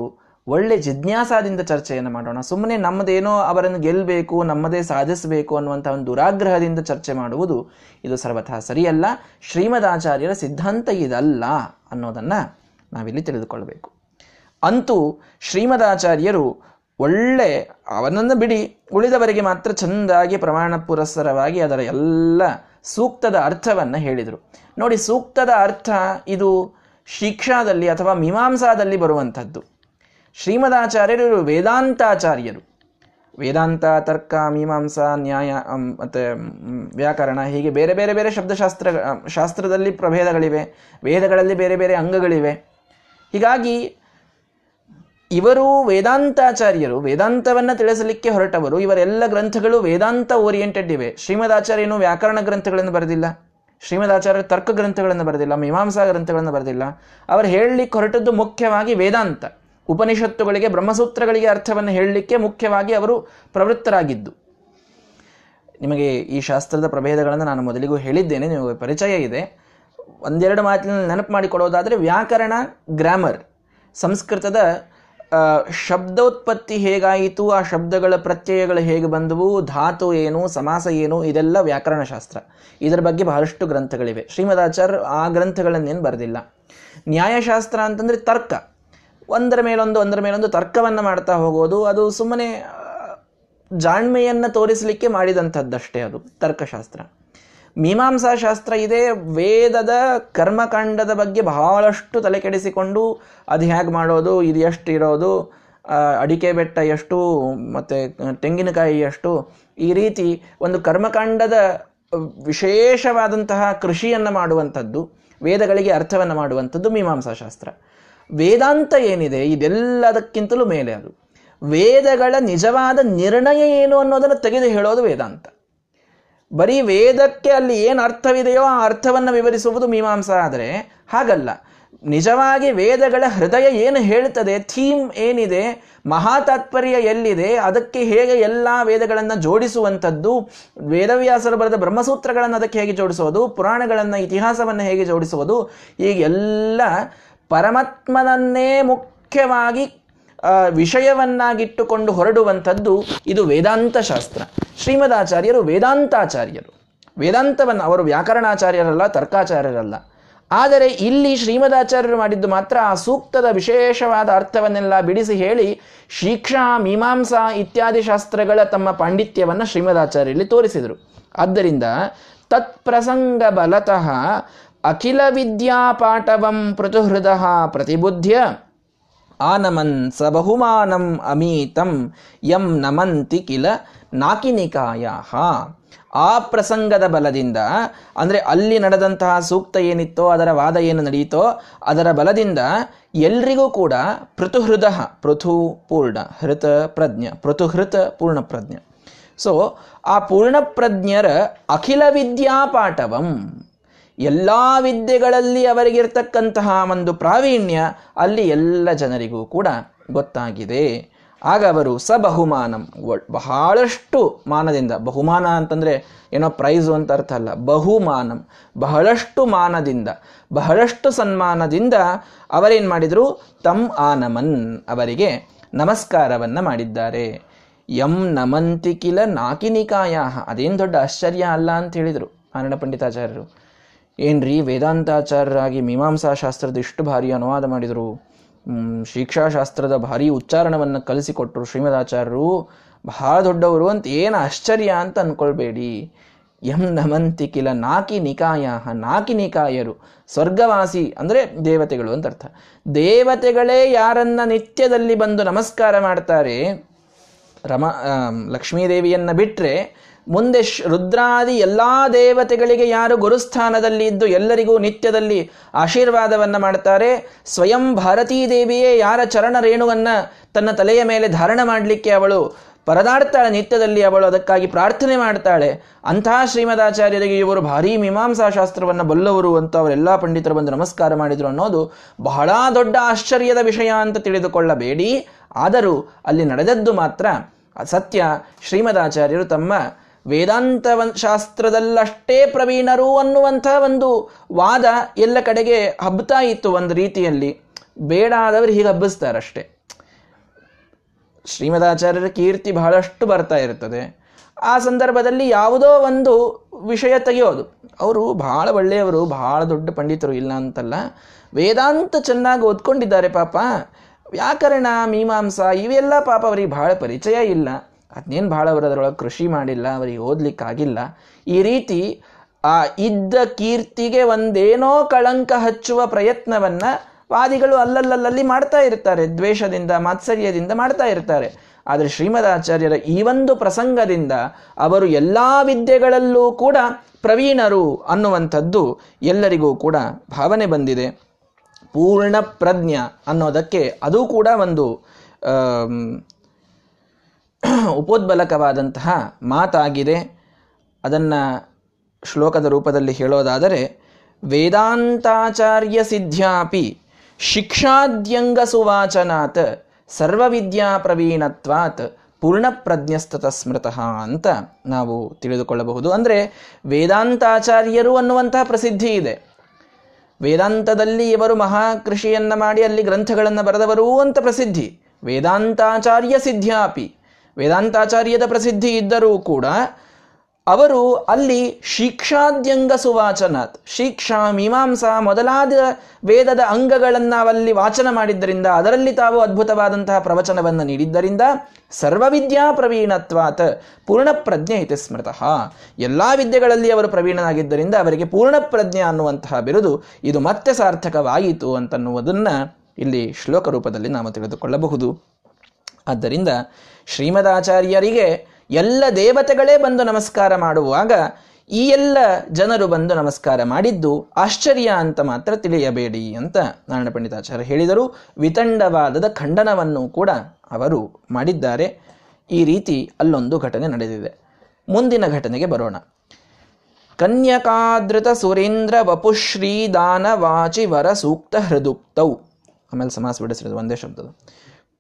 ಒಳ್ಳೆ ಜಿಜ್ಞಾಸಾದಿಂದ ಚರ್ಚೆಯನ್ನು ಮಾಡೋಣ. ಸುಮ್ಮನೆ ನಮ್ಮದೇನೋ ಅವರನ್ನು ಗೆಲ್ಲಬೇಕು, ನಮ್ಮದೇ ಸಾಧಿಸಬೇಕು ಅನ್ನುವಂಥ ಒಂದು ದುರಾಗ್ರಹದಿಂದ ಚರ್ಚೆ ಮಾಡುವುದು ಇದು ಸರ್ವಥಾ ಸರಿಯಲ್ಲ. ಶ್ರೀಮದಾಚಾರ್ಯರ ಸಿದ್ಧಾಂತ ಇದಲ್ಲ ಅನ್ನೋದನ್ನು ನಾವಿಲ್ಲಿ ತಿಳಿದುಕೊಳ್ಳಬೇಕು. ಅಂತೂ ಶ್ರೀಮದಾಚಾರ್ಯರು ಒಳ್ಳೆ ಅವನನ್ನು ಬಿಡಿ, ಉಳಿದವರಿಗೆ ಮಾತ್ರ ಚೆಂದಾಗಿ ಪ್ರಮಾಣ ಪುರಸ್ಸರವಾಗಿ ಅದರ ಎಲ್ಲ ಸೂಕ್ತದ ಅರ್ಥವನ್ನು ಹೇಳಿದರು. ನೋಡಿ, ಸೂಕ್ತದ ಅರ್ಥ ಇದು ಶಿಕ್ಷಾದಲ್ಲಿ ಅಥವಾ ಮೀಮಾಂಸಾದಲ್ಲಿ ಬರುವಂಥದ್ದು. ಶ್ರೀಮದಾಚಾರ್ಯರು ವೇದಾಂತಾಚಾರ್ಯರು. ವೇದಾಂತ, ತರ್ಕ, ಮೀಮಾಂಸಾ, ನ್ಯಾಯ ಮತ್ತು ವ್ಯಾಕರಣ, ಹೀಗೆ ಬೇರೆ ಬೇರೆ ಬೇರೆ ಶಾಸ್ತ್ರದಲ್ಲಿ ಪ್ರಭೇದಗಳಿವೆ, ವೇದಗಳಲ್ಲಿ ಬೇರೆ ಬೇರೆ ಅಂಗಗಳಿವೆ. ಹೀಗಾಗಿ ಇವರು ವೇದಾಂತಾಚಾರ್ಯರು, ವೇದಾಂತವನ್ನು ತಿಳಿಸಲಿಕ್ಕೆ ಹೊರಟವರು. ಇವರೆಲ್ಲ ಗ್ರಂಥಗಳು ವೇದಾಂತ ಓರಿಯೆಂಟೆಡ್ ಇವೆ. ಶ್ರೀಮದಾಚಾರ್ಯನು ವ್ಯಾಕರಣ ಗ್ರಂಥಗಳನ್ನು ಬರೆದಿಲ್ಲ, ಶ್ರೀಮದಾಚಾರ್ಯರು ತರ್ಕ ಗ್ರಂಥಗಳನ್ನು ಬರೆದಿಲ್ಲ, ಮೀಮಾಂಸಾ ಗ್ರಂಥಗಳನ್ನು ಬರೆದಿಲ್ಲ. ಅವರು ಹೇಳಲಿಕ್ಕೆ ಹೊರಟದ್ದು ಮುಖ್ಯವಾಗಿ ವೇದಾಂತ. ಉಪನಿಷತ್ತುಗಳಿಗೆ, ಬ್ರಹ್ಮಸೂತ್ರಗಳಿಗೆ ಅರ್ಥವನ್ನು ಹೇಳಲಿಕ್ಕೆ ಮುಖ್ಯವಾಗಿ ಅವರು ಪ್ರವೃತ್ತರಾಗಿದ್ದು. ನಿಮಗೆ ಈ ಶಾಸ್ತ್ರದ ಪ್ರಭೇದಗಳನ್ನು ನಾನು ಮೊದಲಿಗೂ ಹೇಳಿದ್ದೇನೆ, ನಿಮಗೆ ಪರಿಚಯ ಇದೆ. ಒಂದೆರಡು ಮಾತಿನಲ್ಲಿ ನೆನಪು ಮಾಡಿಕೊಡೋದಾದರೆ, ವ್ಯಾಕರಣ, ಗ್ರಾಮರ್, ಸಂಸ್ಕೃತದ ಶಬ್ದೋತ್ಪತ್ತಿ ಹೇಗಾಯಿತು, ಆ ಶಬ್ದಗಳ ಪ್ರತ್ಯಯಗಳು ಹೇಗೆ ಬಂದವು, ಧಾತು ಏನು, ಸಮಾಸ ಏನು, ಇದೆಲ್ಲ ವ್ಯಾಕರಣಶಾಸ್ತ್ರ. ಇದರ ಬಗ್ಗೆ ಬಹಳಷ್ಟು ಗ್ರಂಥಗಳಿವೆ. ಶ್ರೀಮದಾಚಾರ್ಯರು ಆ ಗ್ರಂಥಗಳನ್ನೇನು ಬರೆದಿಲ್ಲ. ನ್ಯಾಯಶಾಸ್ತ್ರ ಅಂತಂದರೆ ತರ್ಕ, ಒಂದರ ಮೇಲೊಂದು ತರ್ಕವನ್ನು ಮಾಡ್ತಾ ಹೋಗೋದು. ಅದು ಸುಮ್ಮನೆ ಜಾಣ್ಮೆಯನ್ನು ತೋರಿಸಲಿಕ್ಕೆ ಮಾಡಿದಂಥದ್ದಷ್ಟೇ ಅದು ತರ್ಕಶಾಸ್ತ್ರ. ಮೀಮಾಂಸಾಶಾಸ್ತ್ರ ಇದೆ, ವೇದದ ಕರ್ಮಕಾಂಡದ ಬಗ್ಗೆ ಬಹಳಷ್ಟು ತಲೆ ಕೆಡಿಸಿಕೊಂಡು ಅದು ಹೇಗೆ ಮಾಡೋದು, ಇದು ಎಷ್ಟು ಇರೋದು, ಅಡಿಕೆ ಬೆಟ್ಟ ಎಷ್ಟು ಮತ್ತು ತೆಂಗಿನಕಾಯಿ ಎಷ್ಟು, ಈ ರೀತಿ ಒಂದು ಕರ್ಮಕಾಂಡದ ವಿಶೇಷವಾದಂತಹ ಕೃಷಿಯನ್ನು ಮಾಡುವಂಥದ್ದು, ವೇದಗಳಿಗೆ ಅರ್ಥವನ್ನು ಮಾಡುವಂಥದ್ದು ಮೀಮಾಂಸಾಶಾಸ್ತ್ರ. ವೇದಾಂತ ಏನಿದೆ ಇದೆಲ್ಲದಕ್ಕಿಂತಲೂ ಮೇಲೆ ಅದು. ವೇದಗಳ ನಿಜವಾದ ನಿರ್ಣಯ ಏನು ಅನ್ನೋದನ್ನು ತೆಗೆದು ಹೇಳೋದು ವೇದಾಂತ. ಬರೀ ವೇದಕ್ಕೆ ಅಲ್ಲಿ ಏನು ಅರ್ಥವಿದೆಯೋ ಆ ಅರ್ಥವನ್ನು ವಿವರಿಸುವುದು ಮೀಮಾಂಸಾ. ಆದರೆ ಹಾಗಲ್ಲ, ನಿಜವಾಗಿ ವೇದಗಳ ಹೃದಯ ಏನು ಹೇಳ್ತದೆ, ಥೀಮ್ ಏನಿದೆ, ಮಹಾತಾತ್ಪರ್ಯ ಎಲ್ಲಿದೆ, ಅದಕ್ಕೆ ಹೇಗೆ ಎಲ್ಲ ವೇದಗಳನ್ನು ಜೋಡಿಸುವಂಥದ್ದು, ವೇದವ್ಯಾಸರು ಬರೆದ ಬ್ರಹ್ಮಸೂತ್ರಗಳನ್ನು ಅದಕ್ಕೆ ಹೇಗೆ ಜೋಡಿಸೋದು, ಪುರಾಣಗಳನ್ನು, ಇತಿಹಾಸವನ್ನು ಹೇಗೆ ಜೋಡಿಸೋದು, ಹೀಗೆಲ್ಲ ಪರಮಾತ್ಮನನ್ನೇ ಮುಖ್ಯವಾಗಿ ವಿಷಯವನ್ನಾಗಿಟ್ಟುಕೊಂಡು ಹೊರಡುವಂಥದ್ದು ಇದು ವೇದಾಂತ ಶಾಸ್ತ್ರ. ಶ್ರೀಮದಾಚಾರ್ಯರು ವೇದಾಂತಾಚಾರ್ಯರು. ವೇದಾಂತವನ್ನು ಅವರು ವ್ಯಾಕರಣಾಚಾರ್ಯರಲ್ಲ, ತರ್ಕಾಚಾರ್ಯರಲ್ಲ. ಆದರೆ ಇಲ್ಲಿ ಶ್ರೀಮದಾಚಾರ್ಯರು ಮಾಡಿದ್ದು ಮಾತ್ರ ಆ ಸೂಕ್ತದ ವಿಶೇಷವಾದ ಅರ್ಥವನ್ನೆಲ್ಲ ಬಿಡಿಸಿ ಹೇಳಿ ಶಿಕ್ಷಾ, ಮೀಮಾಂಸಾ ಇತ್ಯಾದಿ ಶಾಸ್ತ್ರಗಳ ತಮ್ಮ ಪಾಂಡಿತ್ಯವನ್ನು ಶ್ರೀಮದಾಚಾರ್ಯರಲ್ಲಿ ತೋರಿಸಿದರು. ಆದ್ದರಿಂದ ತತ್ಪ್ರಸಂಗ ಬಲತಃ ಅಖಿಲ ವಿದ್ಯಾಪಾಠವಂ ಪೃಥುಹೃದ ಪ್ರತಿಬುದ್ಧ್ಯ ಆನಮನ್ ಸ ಬಹುಮಾನಂ ಅಮೀತಂ ಯಂ ನಮಂತಿ ಕಿಲ ನಾಕಿನಿಕಾಯ. ಆ ಪ್ರಸಂಗದ ಬಲದಿಂದ, ಅಂದರೆ ಅಲ್ಲಿ ನಡೆದಂತಹ ಸೂಕ್ತ ಏನಿತ್ತೋ ಅದರ ವಾದ ಏನು ನಡೆಯಿತೋ ಅದರ ಬಲದಿಂದ ಎಲ್ರಿಗೂ ಕೂಡ ಪೃಥುಹೃದ, ಪೃಥು ಪೂರ್ಣ, ಹೃತ ಪ್ರಜ್ಞ, ಪೃಥುಹೃತ ಪೂರ್ಣಪ್ರಜ್ಞ. ಸೊ ಆ ಪೂರ್ಣಪ್ರಜ್ಞರ ಅಖಿಲ ವಿದ್ಯಾಪಾಠವಂ, ಎಲ್ಲ ವಿದ್ಯೆಗಳಲ್ಲಿ ಅವರಿಗಿರ್ತಕ್ಕಂತಹ ಒಂದು ಪ್ರಾವೀಣ್ಯ ಅಲ್ಲಿ ಎಲ್ಲ ಜನರಿಗೂ ಕೂಡ ಗೊತ್ತಾಗಿದೆ. ಆಗ ಅವರು ಸ ಬಹುಮಾನಂ, ಬಹಳಷ್ಟು ಮಾನದಿಂದ, ಬಹುಮಾನ ಅಂತಂದರೆ ಏನೋ ಪ್ರೈಸು ಅಂತ ಅರ್ಥ ಅಲ್ಲ, ಬಹುಮಾನಂ, ಬಹಳಷ್ಟು ಮಾನದಿಂದ, ಬಹಳಷ್ಟು ಸನ್ಮಾನದಿಂದ ಅವರೇನು ಮಾಡಿದರು, ತಂ ಆನಮನ್, ಅವರಿಗೆ ನಮಸ್ಕಾರವನ್ನು ಮಾಡಿದ್ದಾರೆ. ಯಂ ನಮಂತಿ ಕಿಲ ನಾಕಿನಿಕಾಯ, ಅದೇನು ದೊಡ್ಡ ಆಶ್ಚರ್ಯ ಅಲ್ಲ ಅಂತ ಹೇಳಿದರು ನಾರಾಯಣ ಪಂಡಿತಾಚಾರ್ಯರು. ಏನ್ರಿ ವೇದಾಂತಾಚಾರ್ಯರಾಗಿ ಮೀಮಾಂಸಾಶಾಸ್ತ್ರದ ಇಷ್ಟು ಭಾರಿ ಅನುವಾದ ಮಾಡಿದರು, ಶಿಕ್ಷಾಶಾಸ್ತ್ರದ ಭಾರಿ ಉಚ್ಚಾರಣವನ್ನು ಕಲಿಸಿಕೊಟ್ಟರು ಶ್ರೀಮದಾಚಾರ್ಯರು, ಬಹಳ ದೊಡ್ಡವರು ಅಂತ ಏನು ಆಶ್ಚರ್ಯ ಅಂತ ಅಂದ್ಕೊಳ್ಬೇಡಿ. ಎಂ ನಮಂತಿ ಕಿಲ ನಾಕಿ ನಿಕಾಯ, ನಾಕಿ ನಿಕಾಯರು ಸ್ವರ್ಗವಾಸಿ ಅಂದರೆ ದೇವತೆಗಳು ಅಂತ ಅರ್ಥ. ದೇವತೆಗಳೇ ಯಾರನ್ನ ನಿತ್ಯದಲ್ಲಿ ಬಂದು ನಮಸ್ಕಾರ ಮಾಡ್ತಾರೆ, ಲಕ್ಷ್ಮೀದೇವಿಯನ್ನು ಬಿಟ್ಟರೆ ಮುಂದೆ ರುದ್ರಾದಿ ಎಲ್ಲ ದೇವತೆಗಳಿಗೆ ಯಾರು ಗುರುಸ್ಥಾನದಲ್ಲಿ ಇದ್ದು ಎಲ್ಲರಿಗೂ ನಿತ್ಯದಲ್ಲಿ ಆಶೀರ್ವಾದವನ್ನು ಮಾಡ್ತಾರೆ, ಸ್ವಯಂ ಭಾರತೀ ದೇವಿಯೇ ಯಾರ ಚರಣ ರೇಣುವನ್ನು ತನ್ನ ತಲೆಯ ಮೇಲೆ ಧಾರಣ ಮಾಡಲಿಕ್ಕೆ ಅವಳು ಪರದಾಡ್ತಾಳೆ ನಿತ್ಯದಲ್ಲಿ ಅವಳು, ಅದಕ್ಕಾಗಿ ಪ್ರಾರ್ಥನೆ ಮಾಡ್ತಾಳೆ. ಅಂತಹ ಶ್ರೀಮದಾಚಾರ್ಯರಿಗೆ ಇವರು ಭಾರೀ ಮೀಮಾಂಸಾ ಶಾಸ್ತ್ರವನ್ನು ಬಲ್ಲವರು ಅಂತ ಅವರೆಲ್ಲ ಪಂಡಿತರು ಬಂದು ನಮಸ್ಕಾರ ಮಾಡಿದರು ಅನ್ನೋದು ಬಹಳ ದೊಡ್ಡ ಆಶ್ಚರ್ಯದ ವಿಷಯ ಅಂತ ತಿಳಿದುಕೊಳ್ಳಬೇಡಿ. ಆದರೂ ಅಲ್ಲಿ ನಡೆದದ್ದು ಮಾತ್ರ ಸತ್ಯ. ಶ್ರೀಮದಾಚಾರ್ಯರು ತಮ್ಮ ವೇದಾಂತ ಶಾಸ್ತ್ರದಲ್ಲಷ್ಟೇ ಪ್ರವೀಣರು ಅನ್ನುವಂಥ ಒಂದು ವಾದ ಎಲ್ಲ ಕಡೆಗೆ ಹಬ್ಬುತ್ತಾ ಇತ್ತು. ಒಂದು ರೀತಿಯಲ್ಲಿ ಬೇಡ ಆದವರು ಹೀಗೆ ಹಬ್ಬಿಸ್ತಾರಷ್ಟೇ. ಶ್ರೀಮದಾಚಾರ್ಯರ ಕೀರ್ತಿ ಬಹಳಷ್ಟು ಬರ್ತಾ ಇರ್ತದೆ. ಆ ಸಂದರ್ಭದಲ್ಲಿ ಯಾವುದೋ ಒಂದು ವಿಷಯ ತೆಗೆಯೋದು, ಅವರು ಬಹಳ ಒಳ್ಳೆಯವರು, ಬಹಳ ದೊಡ್ಡ ಪಂಡಿತರು ಇಲ್ಲ ಅಂತಲ್ಲ, ವೇದಾಂತ ಚೆನ್ನಾಗಿ ಓದ್ಕೊಂಡಿದ್ದಾರೆ ಪಾಪ, ವ್ಯಾಕರಣ ಮೀಮಾಂಸಾ ಇವೆಲ್ಲ ಪಾಪ ಅವರಿಗೆ ಬಹಳ ಪರಿಚಯ ಇಲ್ಲ, ಅದನ್ನೇನು ಭಾಳ ಅವರು ಅದರೊಳಗೆ ಕೃಷಿ ಮಾಡಿಲ್ಲ, ಅವರಿಗೆ ಓದಲಿಕ್ಕಾಗಿಲ್ಲ. ಈ ರೀತಿ ಆ ಇದ್ದ ಕೀರ್ತಿಗೆ ಒಂದೇನೋ ಕಳಂಕ ಹಚ್ಚುವ ಪ್ರಯತ್ನವನ್ನು ವಾದಿಗಳು ಅಲ್ಲಲ್ಲಲ್ಲಿ ಮಾಡ್ತಾ ಇರ್ತಾರೆ, ದ್ವೇಷದಿಂದ ಮಾತ್ಸರ್ಯದಿಂದ ಮಾಡ್ತಾ ಇರ್ತಾರೆ. ಆದರೆ ಶ್ರೀಮದಾಚಾರ್ಯರ ಈ ಒಂದು ಪ್ರಸಂಗದಿಂದ ಅವರು ಎಲ್ಲ ವಿದ್ಯೆಗಳಲ್ಲೂ ಕೂಡ ಪ್ರವೀಣರು ಅನ್ನುವಂಥದ್ದು ಎಲ್ಲರಿಗೂ ಕೂಡ ಭಾವನೆ ಬಂದಿದೆ. ಪೂರ್ಣ ಪ್ರಜ್ಞ ಅನ್ನೋದಕ್ಕೆ ಅದು ಕೂಡ ಒಂದು ಉಪೋದ್ಬಲಕವಾದಂತಹ ಮಾತಾಗಿದೆ. ಅದನ್ನು ಶ್ಲೋಕದ ರೂಪದಲ್ಲಿ ಹೇಳೋದಾದರೆ, ವೇದಾಂತಾಚಾರ್ಯ ಸಿದ್ಧ್ಯಾಪಿ ಶಿಕ್ಷಾದ್ಯಂಗ ಸುವಾಚನಾತ್ ಸರ್ವವಿದ್ಯಾ ಪ್ರವೀಣತ್ವಾತ್ ಪೂರ್ಣಪ್ರಜ್ಞಸ್ತತ ಸ್ಮೃತಃ ಅಂತ ನಾವು ತಿಳಿದುಕೊಳ್ಳಬಹುದು. ಅಂದರೆ ವೇದಾಂತಾಚಾರ್ಯರು ಅನ್ನುವಂತಹ ಪ್ರಸಿದ್ಧಿ ಇದೆ, ವೇದಾಂತದಲ್ಲಿ ಇವರು ಮಹಾಕೃಷಿಯನ್ನು ಮಾಡಿ ಅಲ್ಲಿ ಗ್ರಂಥಗಳನ್ನು ಬರೆದವರು ಅಂತ ಪ್ರಸಿದ್ಧಿ. ವೇದಾಂತಾಚಾರ್ಯ ಸಿದ್ಧ್ಯಾಪಿ, ವೇದಾಂತಾಚಾರ್ಯದ ಪ್ರಸಿದ್ಧಿ ಇದ್ದರೂ ಕೂಡ ಅವರು ಅಲ್ಲಿ ಶಿಕ್ಷಾದ್ಯಂಗ ಸುವಾಚನಾತ್, ಶಿಕ್ಷಾ ಮೀಮಾಂಸಾ ಮೊದಲಾದ ವೇದದ ಅಂಗಗಳನ್ನು ಅವಲ್ಲಿ ವಾಚನ ಮಾಡಿದ್ದರಿಂದ, ಅದರಲ್ಲಿ ತಾವು ಅದ್ಭುತವಾದಂತಹ ಪ್ರವಚನವನ್ನು ನೀಡಿದ್ದರಿಂದ ಸರ್ವವಿದ್ಯಾ ಪ್ರವೀಣತ್ವಾತ್ ಪೂರ್ಣಪ್ರಜ್ಞೆ ಇತಿ ಸ್ಮೃತಃ, ಎಲ್ಲ ವಿದ್ಯೆಗಳಲ್ಲಿ ಅವರು ಪ್ರವೀಣನಾಗಿದ್ದರಿಂದ ಅವರಿಗೆ ಪೂರ್ಣಪ್ರಜ್ಞೆ ಅನ್ನುವಂತಹ ಬಿರುದು ಇದು ಮತ್ತೆ ಸಾರ್ಥಕವಾಯಿತು ಅಂತನ್ನುವುದನ್ನು ಇಲ್ಲಿ ಶ್ಲೋಕ ರೂಪದಲ್ಲಿ ನಾವು ತಿಳಿದುಕೊಳ್ಳಬಹುದು. ಆದ್ದರಿಂದ ಶ್ರೀಮದಾಚಾರ್ಯರಿಗೆ ಎಲ್ಲ ದೇವತೆಗಳೇ ಬಂದು ನಮಸ್ಕಾರ ಮಾಡುವಾಗ ಈ ಎಲ್ಲ ಜನರು ಬಂದು ನಮಸ್ಕಾರ ಮಾಡಿದ್ದು ಆಶ್ಚರ್ಯ ಅಂತ ಮಾತ್ರ ತಿಳಿಯಬೇಡಿ ಅಂತ ನಾರಾಯಣ ಪಂಡಿತಾಚಾರ್ಯ ಹೇಳಿದರು. ವಿತಂಡವಾದದ ಖಂಡನವನ್ನು ಕೂಡ ಅವರು ಮಾಡಿದ್ದಾರೆ. ಈ ರೀತಿ ಅಲ್ಲೊಂದು ಘಟನೆ ನಡೆದಿದೆ. ಮುಂದಿನ ಘಟನೆಗೆ ಬರೋಣ. ಕನ್ಯಕಾದೃತ ಸುರೇಂದ್ರ ವಪುಶ್ರೀ ದಾನ ವಾಚಿ ವರ ಸೂಕ್ತ ಹೃದುಕ್ತೌ, ಆಮೇಲೆ ಸಮಾಸ ಬಿಡಿಸಿರೋದು ಒಂದೇ ಶಬ್ದದ,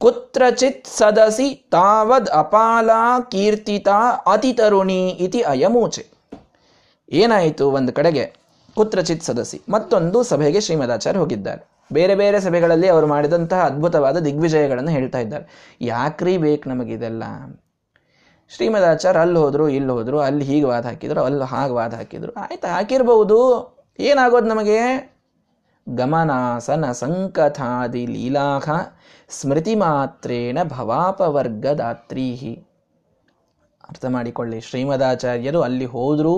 ಕುತ್ರಚಿತ್ ಸದಸಿ ತಾವದ್ ಅಪಾಲಾ ಕೀರ್ತಿತಾ ಅತಿತರುಣಿ ಇತಿ ಅಯಮೂಚೆ. ಏನಾಯಿತು, ಒಂದು ಕಡೆಗೆ ಕುತ್ರಚಿತ್ ಸದಸಿ, ಮತ್ತೊಂದು ಸಭೆಗೆ ಶ್ರೀಮದಾಚಾರ್ಯ ಹೋಗಿದ್ದಾರೆ. ಬೇರೆ ಬೇರೆ ಸಭೆಗಳಲ್ಲಿ ಅವರು ಮಾಡಿದಂತಹ ಅದ್ಭುತವಾದ ದಿಗ್ವಿಜಯಗಳನ್ನು ಹೇಳ್ತಾ ಇದ್ದಾರೆ. ಯಾಕ್ರೀ ಬೇಕು ನಮಗಿದೆಲ್ಲ? ಶ್ರೀಮದಾಚಾರ್ಯ ಅಲ್ಲಿ ಹೋದರು, ಇಲ್ಲಿ ಹೋದರು, ಅಲ್ಲಿ ಹೀಗೆ ವಾದ ಹಾಕಿದರು, ಅಲ್ಲಿ ಹಾಗೆ ವಾದ ಹಾಕಿದರು. ಆಯ್ತು, ಹಾಕಿರ್ಬೋದು, ಏನಾಗೋದು ನಮಗೆ? ಗಮನಾಸನ ಸಂಕಥಾದಿ ಲೀಲಾಖ ಸ್ಮೃತಿ ಮಾತ್ರೇಣ ಭವಾಪವರ್ಗದಾತ್ರೀಹಿ. ಅರ್ಥ ಮಾಡಿಕೊಳ್ಳಿ, ಶ್ರೀಮದಾಚಾರ್ಯರು ಅಲ್ಲಿ ಹೋದರೂ,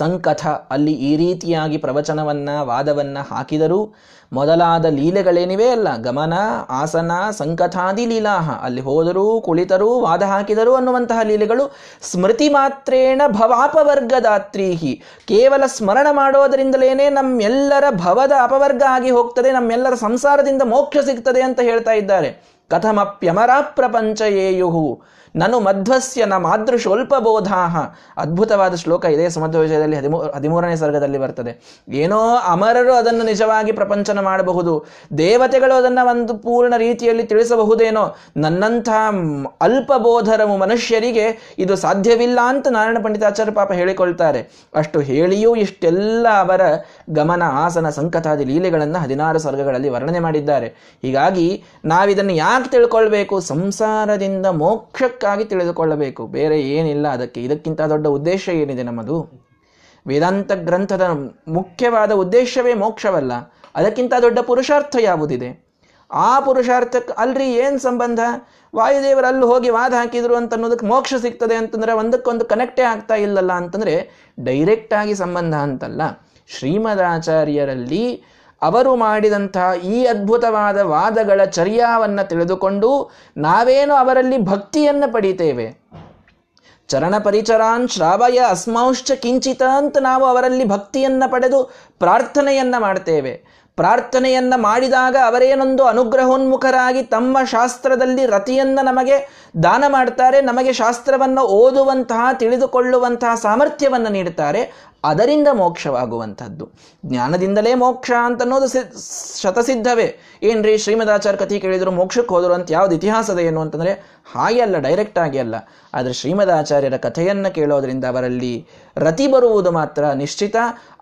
ಸಂಕಥ ಅಲ್ಲಿ ಈ ರೀತಿಯಾಗಿ ಪ್ರವಚನವನ್ನು ವಾದವನ್ನು ಹಾಕಿದರು, ಮೊದಲಾದ ಲೀಲೆಗಳೇನಿವೆ ಅಲ್ಲ, ಗಮನ ಆಸನ ಸಂಕಥಾದಿ ಲೀಲಾಹ, ಅಲ್ಲಿ ಹೋದರೂ ಕುಳಿತರೂ ವಾದ ಹಾಕಿದರು ಅನ್ನುವಂತಹ ಲೀಲೆಗಳು ಸ್ಮೃತಿ ಮಾತ್ರೇಣ ಭವಾಪವರ್ಗದಾತ್ರೀಹಿ, ಕೇವಲ ಸ್ಮರಣ ಮಾಡೋದರಿಂದಲೇನೆ ನಮ್ಮೆಲ್ಲರ ಭವದ ಅಪವರ್ಗ ಆಗಿ ಹೋಗ್ತದೆ, ನಮ್ಮೆಲ್ಲರ ಸಂಸಾರದಿಂದ ಮೋಕ್ಷ ಸಿಗ್ತದೆ ಅಂತ ಹೇಳ್ತಾ ಇದ್ದಾರೆ. ಕಥಮಪ್ಯಮರ ಪ್ರಪಂಚ ಏಯುಹು ನನು ಮಧ್ವಸ್ಯ ನ ಮಾದೃಶೋಲ್ಪಬೋಧಾ. ಅದ್ಭುತವಾದ ಶ್ಲೋಕ ಇದೆ, ಸುಮಧ್ವ ವಿಷಯದಲ್ಲಿ 13ನೇ ಸರ್ಗದಲ್ಲಿ ಬರ್ತದೆ. ಏನೋ ಅಮರರು ಅದನ್ನು ನಿಜವಾಗಿ ಪ್ರಪಂಚನ ಮಾಡಬಹುದು, ದೇವತೆಗಳು ಅದನ್ನು ಒಂದು ಪೂರ್ಣ ರೀತಿಯಲ್ಲಿ ತಿಳಿಸಬಹುದೇನೋ, ನನ್ನಂಥ ಅಲ್ಪಬೋಧರ ಮನುಷ್ಯರಿಗೆ ಇದು ಸಾಧ್ಯವಿಲ್ಲ ಅಂತ ನಾರಾಯಣ ಪಂಡಿತಾಚಾರ್ಯ ಪಾಪ ಹೇಳಿಕೊಳ್ತಾರೆ. ಅಷ್ಟು ಹೇಳಿಯೂ ಇಷ್ಟೆಲ್ಲ ಅವರ ಗಮನ ಆಸನ ಸಂಕಥಾದಿ ಲೀಲೆಗಳನ್ನು 16 ಸರ್ಗಗಳಲ್ಲಿ ವರ್ಣನೆ ಮಾಡಿದ್ದಾರೆ. ಹೀಗಾಗಿ ನಾವಿದನ್ನು ಯಾಕೆ ತಿಳ್ಕೊಳ್ಬೇಕು? ಸಂಸಾರದಿಂದ ಮೋಕ್ಷ ಾಗಿ ತಿಳಿದುಕೊಳ್ಳಬೇಕು, ಬೇರೆ ಏನಿಲ್ಲ. ಇದಕ್ಕಿಂತ ದೊಡ್ಡ ಉದ್ದೇಶ ಏನಿದೆ ನಮ್ಮದು? ವೇದಾಂತ ಗ್ರಂಥದ ಮುಖ್ಯವಾದ ಉದ್ದೇಶವೇ ಮೋಕ್ಷವಲ್ಲ, ಅದಕ್ಕಿಂತ ದೊಡ್ಡ ಪುರುಷಾರ್ಥ ಯಾವುದಿದೆ? ಆ ಪುರುಷಾರ್ಥಕ್ಕೆ ಅಲ್ರಿ ಏನು ಸಂಬಂಧ? ವಾಯುದೇವರಲ್ಲಿ ಹೋಗಿ ವಾದ ಹಾಕಿದ್ರು ಅಂತನ್ನೋದಕ್ಕೆ ಮೋಕ್ಷ ಸಿಗ್ತದೆ ಅಂತಂದ್ರೆ ಒಂದಕ್ಕೊಂದು ಕನೆಕ್ಟೇ ಆಗ್ತಾ ಇಲ್ಲಲ್ಲ ಅಂತಂದ್ರೆ ಡೈರೆಕ್ಟ್ ಆಗಿ ಸಂಬಂಧ ಅಂತಲ್ಲ. ಶ್ರೀಮದಾಚಾರ್ಯರಲ್ಲಿ ಅವರು ಮಾಡಿದಂತಹ ಈ ಅದ್ಭುತವಾದ ವಾದಗಳ ಚರ್ಯಾವನ್ನು ತಿಳಿದುಕೊಂಡು ನಾವೇನು ಅವರಲ್ಲಿ ಭಕ್ತಿಯನ್ನು ಪಡಿತೇವೆ, ಚರಣ ಪರಿಚರಾನ್ ಶ್ರಾವಯ ಅಸ್ಮಾಂಶ್ಚ ಕಿಂಚಿತ ಅಂತ ನಾವು ಅವರಲ್ಲಿ ಭಕ್ತಿಯನ್ನು ಪಡೆದು ಪ್ರಾರ್ಥನೆಯನ್ನು ಮಾಡ್ತೇವೆ. ಪ್ರಾರ್ಥನೆಯನ್ನು ಮಾಡಿದಾಗ ಅವರೇನೊಂದು ಅನುಗ್ರಹೋನ್ಮುಖರಾಗಿ ತಮ್ಮ ಶಾಸ್ತ್ರದಲ್ಲಿ ರತಿಯನ್ನು ನಮಗೆ ದಾನ ಮಾಡ್ತಾರೆ, ನಮಗೆ ಶಾಸ್ತ್ರವನ್ನು ಓದುವಂತಹ ತಿಳಿದುಕೊಳ್ಳುವಂತಹ ಸಾಮರ್ಥ್ಯವನ್ನು ನೀಡುತ್ತಾರೆ. ಅದರಿಂದ ಮೋಕ್ಷವಾಗುವಂಥದ್ದು ಜ್ಞಾನದಿಂದಲೇ ಮೋಕ್ಷ ಅಂತನ್ನೋದು ಶತಸಿದ್ಧವೇ. ಏನ್ರಿ ಶ್ರೀಮದಾಚಾರ್ಯ ಕಥೆ ಕೇಳಿದ್ರು ಮೋಕ್ಷಕ್ಕೆ ಹೋದರು ಅಂತ ಯಾವ್ದು ಇತಿಹಾಸದ ಏನು ಅಂತಂದರೆ ಹಾಗೆ ಅಲ್ಲ, ಡೈರೆಕ್ಟಾಗಿ ಅಲ್ಲ. ಆದರೆ ಶ್ರೀಮದಾಚಾರ್ಯರ ಕಥೆಯನ್ನು ಕೇಳೋದರಿಂದ ಅವರಲ್ಲಿ ರತಿ ಬರುವುದು ಮಾತ್ರ ನಿಶ್ಚಿತ.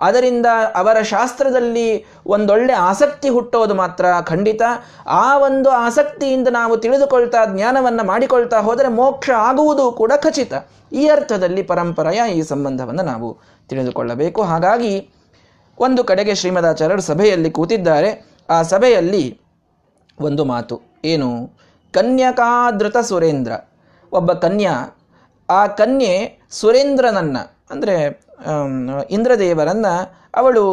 ಅದರಿಂದ ಅವರ ಶಾಸ್ತ್ರದಲ್ಲಿ ಒಂದೊಳ್ಳೆ ಆಸಕ್ತಿ ಹುಟ್ಟೋದು ಮಾತ್ರ ಖಂಡಿತ. ಆ ಒಂದು ಆಸಕ್ತಿಯಿಂದ ನಾವು ತಿಳಿದುಕೊಳ್ತಾ ಜ್ಞಾನವನ್ನು ಮಾಡಿಕೊಳ್ತಾ ಹೋದರೆ ಮೋಕ್ಷ ಆಗುವುದು ಕೂಡ ಖಚಿತ. ಈ ಅರ್ಥದಲ್ಲಿ ಪರಂಪರೆಯ ಈ ಸಂಬಂಧವನ್ನು ನಾವು ತಿಳಿದುಕೊಳ್ಳಬೇಕು. ಹಾಗಾಗಿ ಒಂದು ಕಡೆಗೆ ಶ್ರೀಮದಾಚಾರ್ಯರು ಸಭೆಯಲ್ಲಿ ಕೂತಿದ್ದಾರೆ. ಆ ಸಭೆಯಲ್ಲಿ ಒಂದು ಮಾತು ಏನು, ಕನ್ಯಕಾದೃತ ಸುರೇಂದ್ರ, ಒಬ್ಬ ಕನ್ಯಾ, ಆ ಕನ್ಯೆ ಸುರೇಂದ್ರನನ್ನು ಅಂದರೆ ಇಂದ್ರದೇವರನ್ನು ಅವಳು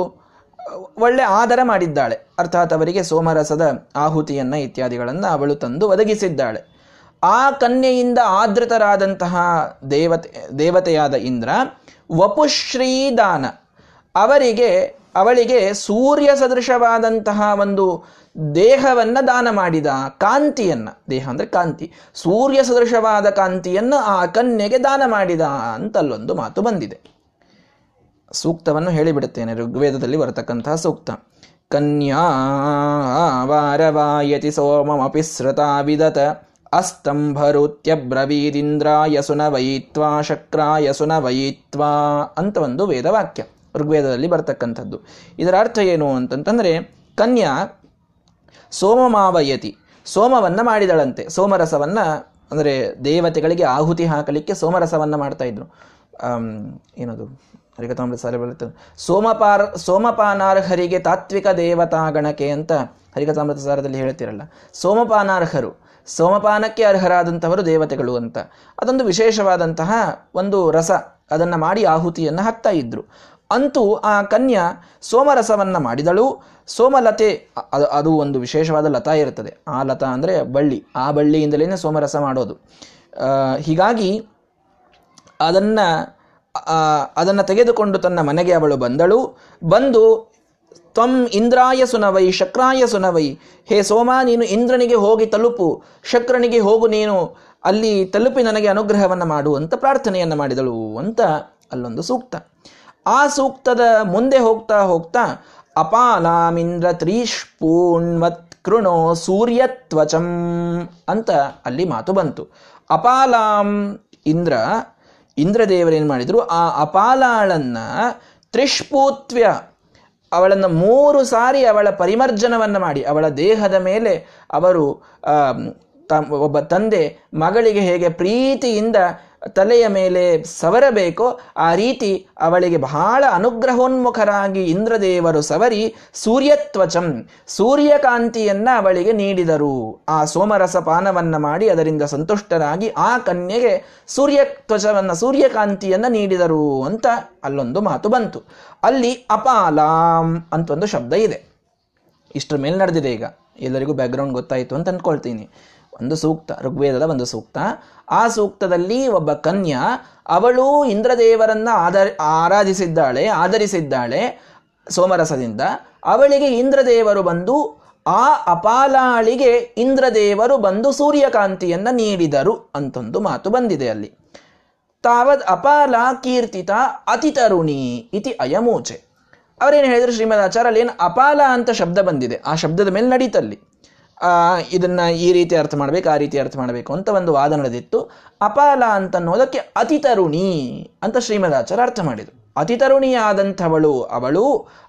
ಒಳ್ಳೆ ಆದರ ಮಾಡಿದ್ದಾಳೆ, ಅರ್ಥಾತ್ ಅವರಿಗೆ ಸೋಮರಸದ ಆಹುತಿಯನ್ನು ಇತ್ಯಾದಿಗಳನ್ನು ಅವಳು ತಂದು ಒದಗಿಸಿದ್ದಾಳೆ. ಆ ಕನ್ಯೆಯಿಂದ ಆದೃತರಾದಂತಹ ದೇವತೆಯಾದ ಇಂದ್ರ ವಪುಶ್ರೀದಾನ, ಅವಳಿಗೆ ಸೂರ್ಯ ಸದೃಶವಾದಂತಹ ಒಂದು ದೇಹವನ್ನು ದಾನ ಮಾಡಿದ, ಕಾಂತಿಯನ್ನು, ದೇಹ ಅಂದರೆ ಕಾಂತಿ, ಸೂರ್ಯ ಸದೃಶವಾದ ಕಾಂತಿಯನ್ನು ಆ ಕನ್ಯೆಗೆ ದಾನ ಮಾಡಿದ ಅಂತಲ್ಲೊಂದು ಮಾತು ಬಂದಿದೆ. ಸೂಕ್ತವನ್ನು ಹೇಳಿಬಿಡುತ್ತೇನೆ, ಋಗ್ವೇದದಲ್ಲಿ ಬರತಕ್ಕಂತಹ ಸೂಕ್ತ. ಕನ್ಯಾ ವಾರವಾಯತಿ ಸೋಮಮಪಿ ಸೃತಾ ವಿದತ ಅಸ್ತಂಭರುತ್ಯಬ್ರವೀದಿಂದ್ರಾಯ ಸುನವಯಿತ್ವಾ ಶಕ್ರಾಯ ಸುನವಯಿತ್ವಾ ಅಂತ ಒಂದು ವೇದವಾಕ್ಯ ಋಗ್ವೇದದಲ್ಲಿ ಬರ್ತಕ್ಕಂಥದ್ದು. ಇದರ ಅರ್ಥ ಏನು ಅಂತಂತಂದರೆ, ಕನ್ಯಾ ಸೋಮಮಾವಯತಿ, ಸೋಮವನ್ನು ಮಾಡಿದಳಂತೆ, ಸೋಮರಸವನ್ನು, ಅಂದರೆ ದೇವತೆಗಳಿಗೆ ಆಹುತಿ ಹಾಕಲಿಕ್ಕೆ ಸೋಮರಸವನ್ನು ಮಾಡ್ತಾ ಇದ್ರು. ಏನದು ಹರಿಕಥಾಮೃತ ಸಾಲ ಬರುತ್ತೆ, ಸೋಮಪಾನಾರ್ಹರಿಗೆ ತಾತ್ವಿಕ ದೇವತಾಗಣಕ್ಕೆ ಅಂತ ಹರಿಕಥಾಮೃತ ಸಾರದಲ್ಲಿ ಹೇಳ್ತಿರಲ್ಲ. ಸೋಮಪಾನಾರ್ಹರು, ಸೋಮಪಾನಕ್ಕೆ ಅರ್ಹರಾದಂಥವರು ದೇವತೆಗಳು ಅಂತ. ಅದೊಂದು ವಿಶೇಷವಾದಂತಹ ಒಂದು ರಸ, ಅದನ್ನು ಮಾಡಿ ಆಹುತಿಯನ್ನು ಹಾಕ್ತಾ ಇದ್ರು. ಅಂತೂ ಆ ಕನ್ಯಾ ಸೋಮರಸವನ್ನು ಮಾಡಿದಳು. ಸೋಮಲತೆ, ಅದು ಒಂದು ವಿಶೇಷವಾದ ಲತಾ ಇರ್ತದೆ, ಆ ಲತಾ ಅಂದರೆ ಬಳ್ಳಿ, ಆ ಬಳ್ಳಿಯಿಂದಲೇ ಸೋಮರಸ ಮಾಡೋದು. ಹೀಗಾಗಿ ಅದನ್ನು ತೆಗೆದುಕೊಂಡು ತನ್ನ ಮನೆಗೆ ಅವಳು ಬಂದು ತ್ವಂ ಇಂದ್ರಾಯ ಸುನವೈ ಶಕ್ರಾಯ ಸುನವೈ, ಹೇ ಸೋಮ ನೀನು ಇಂದ್ರನಿಗೆ ಹೋಗಿ ತಲುಪು, ಶಕ್ರನಿಗೆ ಹೋಗು, ನೀನು ಅಲ್ಲಿ ತಲುಪಿ ನನಗೆ ಅನುಗ್ರಹವನ್ನು ಮಾಡು ಅಂತ ಪ್ರಾರ್ಥನೆಯನ್ನು ಮಾಡಿದಳು ಅಂತ ಅಲ್ಲೊಂದು ಸೂಕ್ತ. ಆ ಸೂಕ್ತದ ಮುಂದೆ ಹೋಗ್ತಾ ಹೋಗ್ತಾ ಅಪಾಲಾಮಿಂದ್ರ ತ್ರೀಷ್ಪೂಣ್ವತ್ ಕೃಣೋ ಸೂರ್ಯತ್ವಚಂ ಅಂತ ಅಲ್ಲಿ ಮಾತು ಬಂತು. ಅಪಾಲಾಂ ಇಂದ್ರದೇವರೇನು ಮಾಡಿದರು, ಆ ಅಪಾಲಾಳನ್ನು ತ್ರಿಷ್ಪೂತ್ವ್ಯ, ಅವಳನ್ನು 3 ಸಾರಿ ಅವಳ ಪರಿಮರ್ಜನವನ್ನು ಮಾಡಿ, ಅವಳ ದೇಹದ ಮೇಲೆ ಅವರು ಒಬ್ಬ ತಂದೆ ಮಗಳಿಗೆ ಹೇಗೆ ಪ್ರೀತಿಯಿಂದ ತಲೆಯ ಮೇಲೆ ಸವರಬೇಕೋ ಆ ರೀತಿ ಅವಳಿಗೆ ಬಹಳ ಅನುಗ್ರಹೋನ್ಮುಖರಾಗಿ ಇಂದ್ರದೇವರು ಸವರಿ ಸೂರ್ಯತ್ವಚಂ, ಸೂರ್ಯಕಾಂತಿಯನ್ನು ಅವಳಿಗೆ ನೀಡಿದರು. ಆ ಸೋಮರಸ ಪಾನವನ್ನು ಮಾಡಿ ಅದರಿಂದ ಸಂತುಷ್ಟರಾಗಿ ಆ ಕನ್ಯೆಗೆ ಸೂರ್ಯತ್ವಚವನ್ನು, ಸೂರ್ಯಕಾಂತಿಯನ್ನು ನೀಡಿದರು ಅಂತ ಅಲ್ಲೊಂದು ಮಾತು ಬಂತು. ಅಲ್ಲಿ ಅಪಾಲಾಂ ಅಂತ ಒಂದು ಶಬ್ದ ಇದೆ. ಇಷ್ಟರ ಮೇಲೆ ನಡೆದಿದೆ. ಈಗ ಎಲ್ಲರಿಗೂ ಬ್ಯಾಕ್ಗ್ರೌಂಡ್ ಗೊತ್ತಾಯಿತು ಅಂತ ಅಂದ್ಕೊಳ್ತೀನಿ. ಒಂದು ಸೂಕ್ತ, ಋಗ್ವೇದದ ಒಂದು ಸೂಕ್ತ. ಆ ಸೂಕ್ತದಲ್ಲಿ ಒಬ್ಬ ಕನ್ಯಾ ಅವಳು ಇಂದ್ರದೇವರನ್ನು ಆಧರಿಸಿದ್ದಾಳೆ ಸೋಮರಸದಿಂದ. ಅವಳಿಗೆ ಇಂದ್ರದೇವರು ಬಂದು, ಆ ಅಪಾಲಾಳಿಗೆ ಇಂದ್ರದೇವರು ಬಂದು ಸೂರ್ಯಕಾಂತಿಯನ್ನು ನೀಡಿದರು ಅಂತೊಂದು ಮಾತು ಬಂದಿದೆ ಅಲ್ಲಿ. ತಾವದ್ ಅಪಾಲ ಕೀರ್ತಿತ ಅತಿತರುಣಿ ಇತಿ ಅಯಮೂಚೆ. ಅವರೇನು ಹೇಳಿದ್ರು ಶ್ರೀಮದಾಚಾರ್ಯ, ಅಲ್ಲಿ ಏನು ಅಪಾಲ ಅಂತ ಶಬ್ದ ಬಂದಿದೆ, ಆ ಶಬ್ದದ ಮೇಲೆ ನಡೀತಲ್ಲಿ ಇದನ್ನು ಈ ರೀತಿ ಅರ್ಥ ಮಾಡಬೇಕು, ಆ ರೀತಿ ಅರ್ಥ ಮಾಡಬೇಕು ಅಂತ ಒಂದು ವಾದ ನಡೆದಿತ್ತು. ಅಪಾಲ ಅಂತನ್ನೋದಕ್ಕೆ ಅತಿತರುಣಿ ಅಂತ ಶ್ರೀಮದಾಚಾರ್ಯ ಅರ್ಥ ಮಾಡಿದರು. ಅತಿತರುಣಿಯಾದಂಥವಳು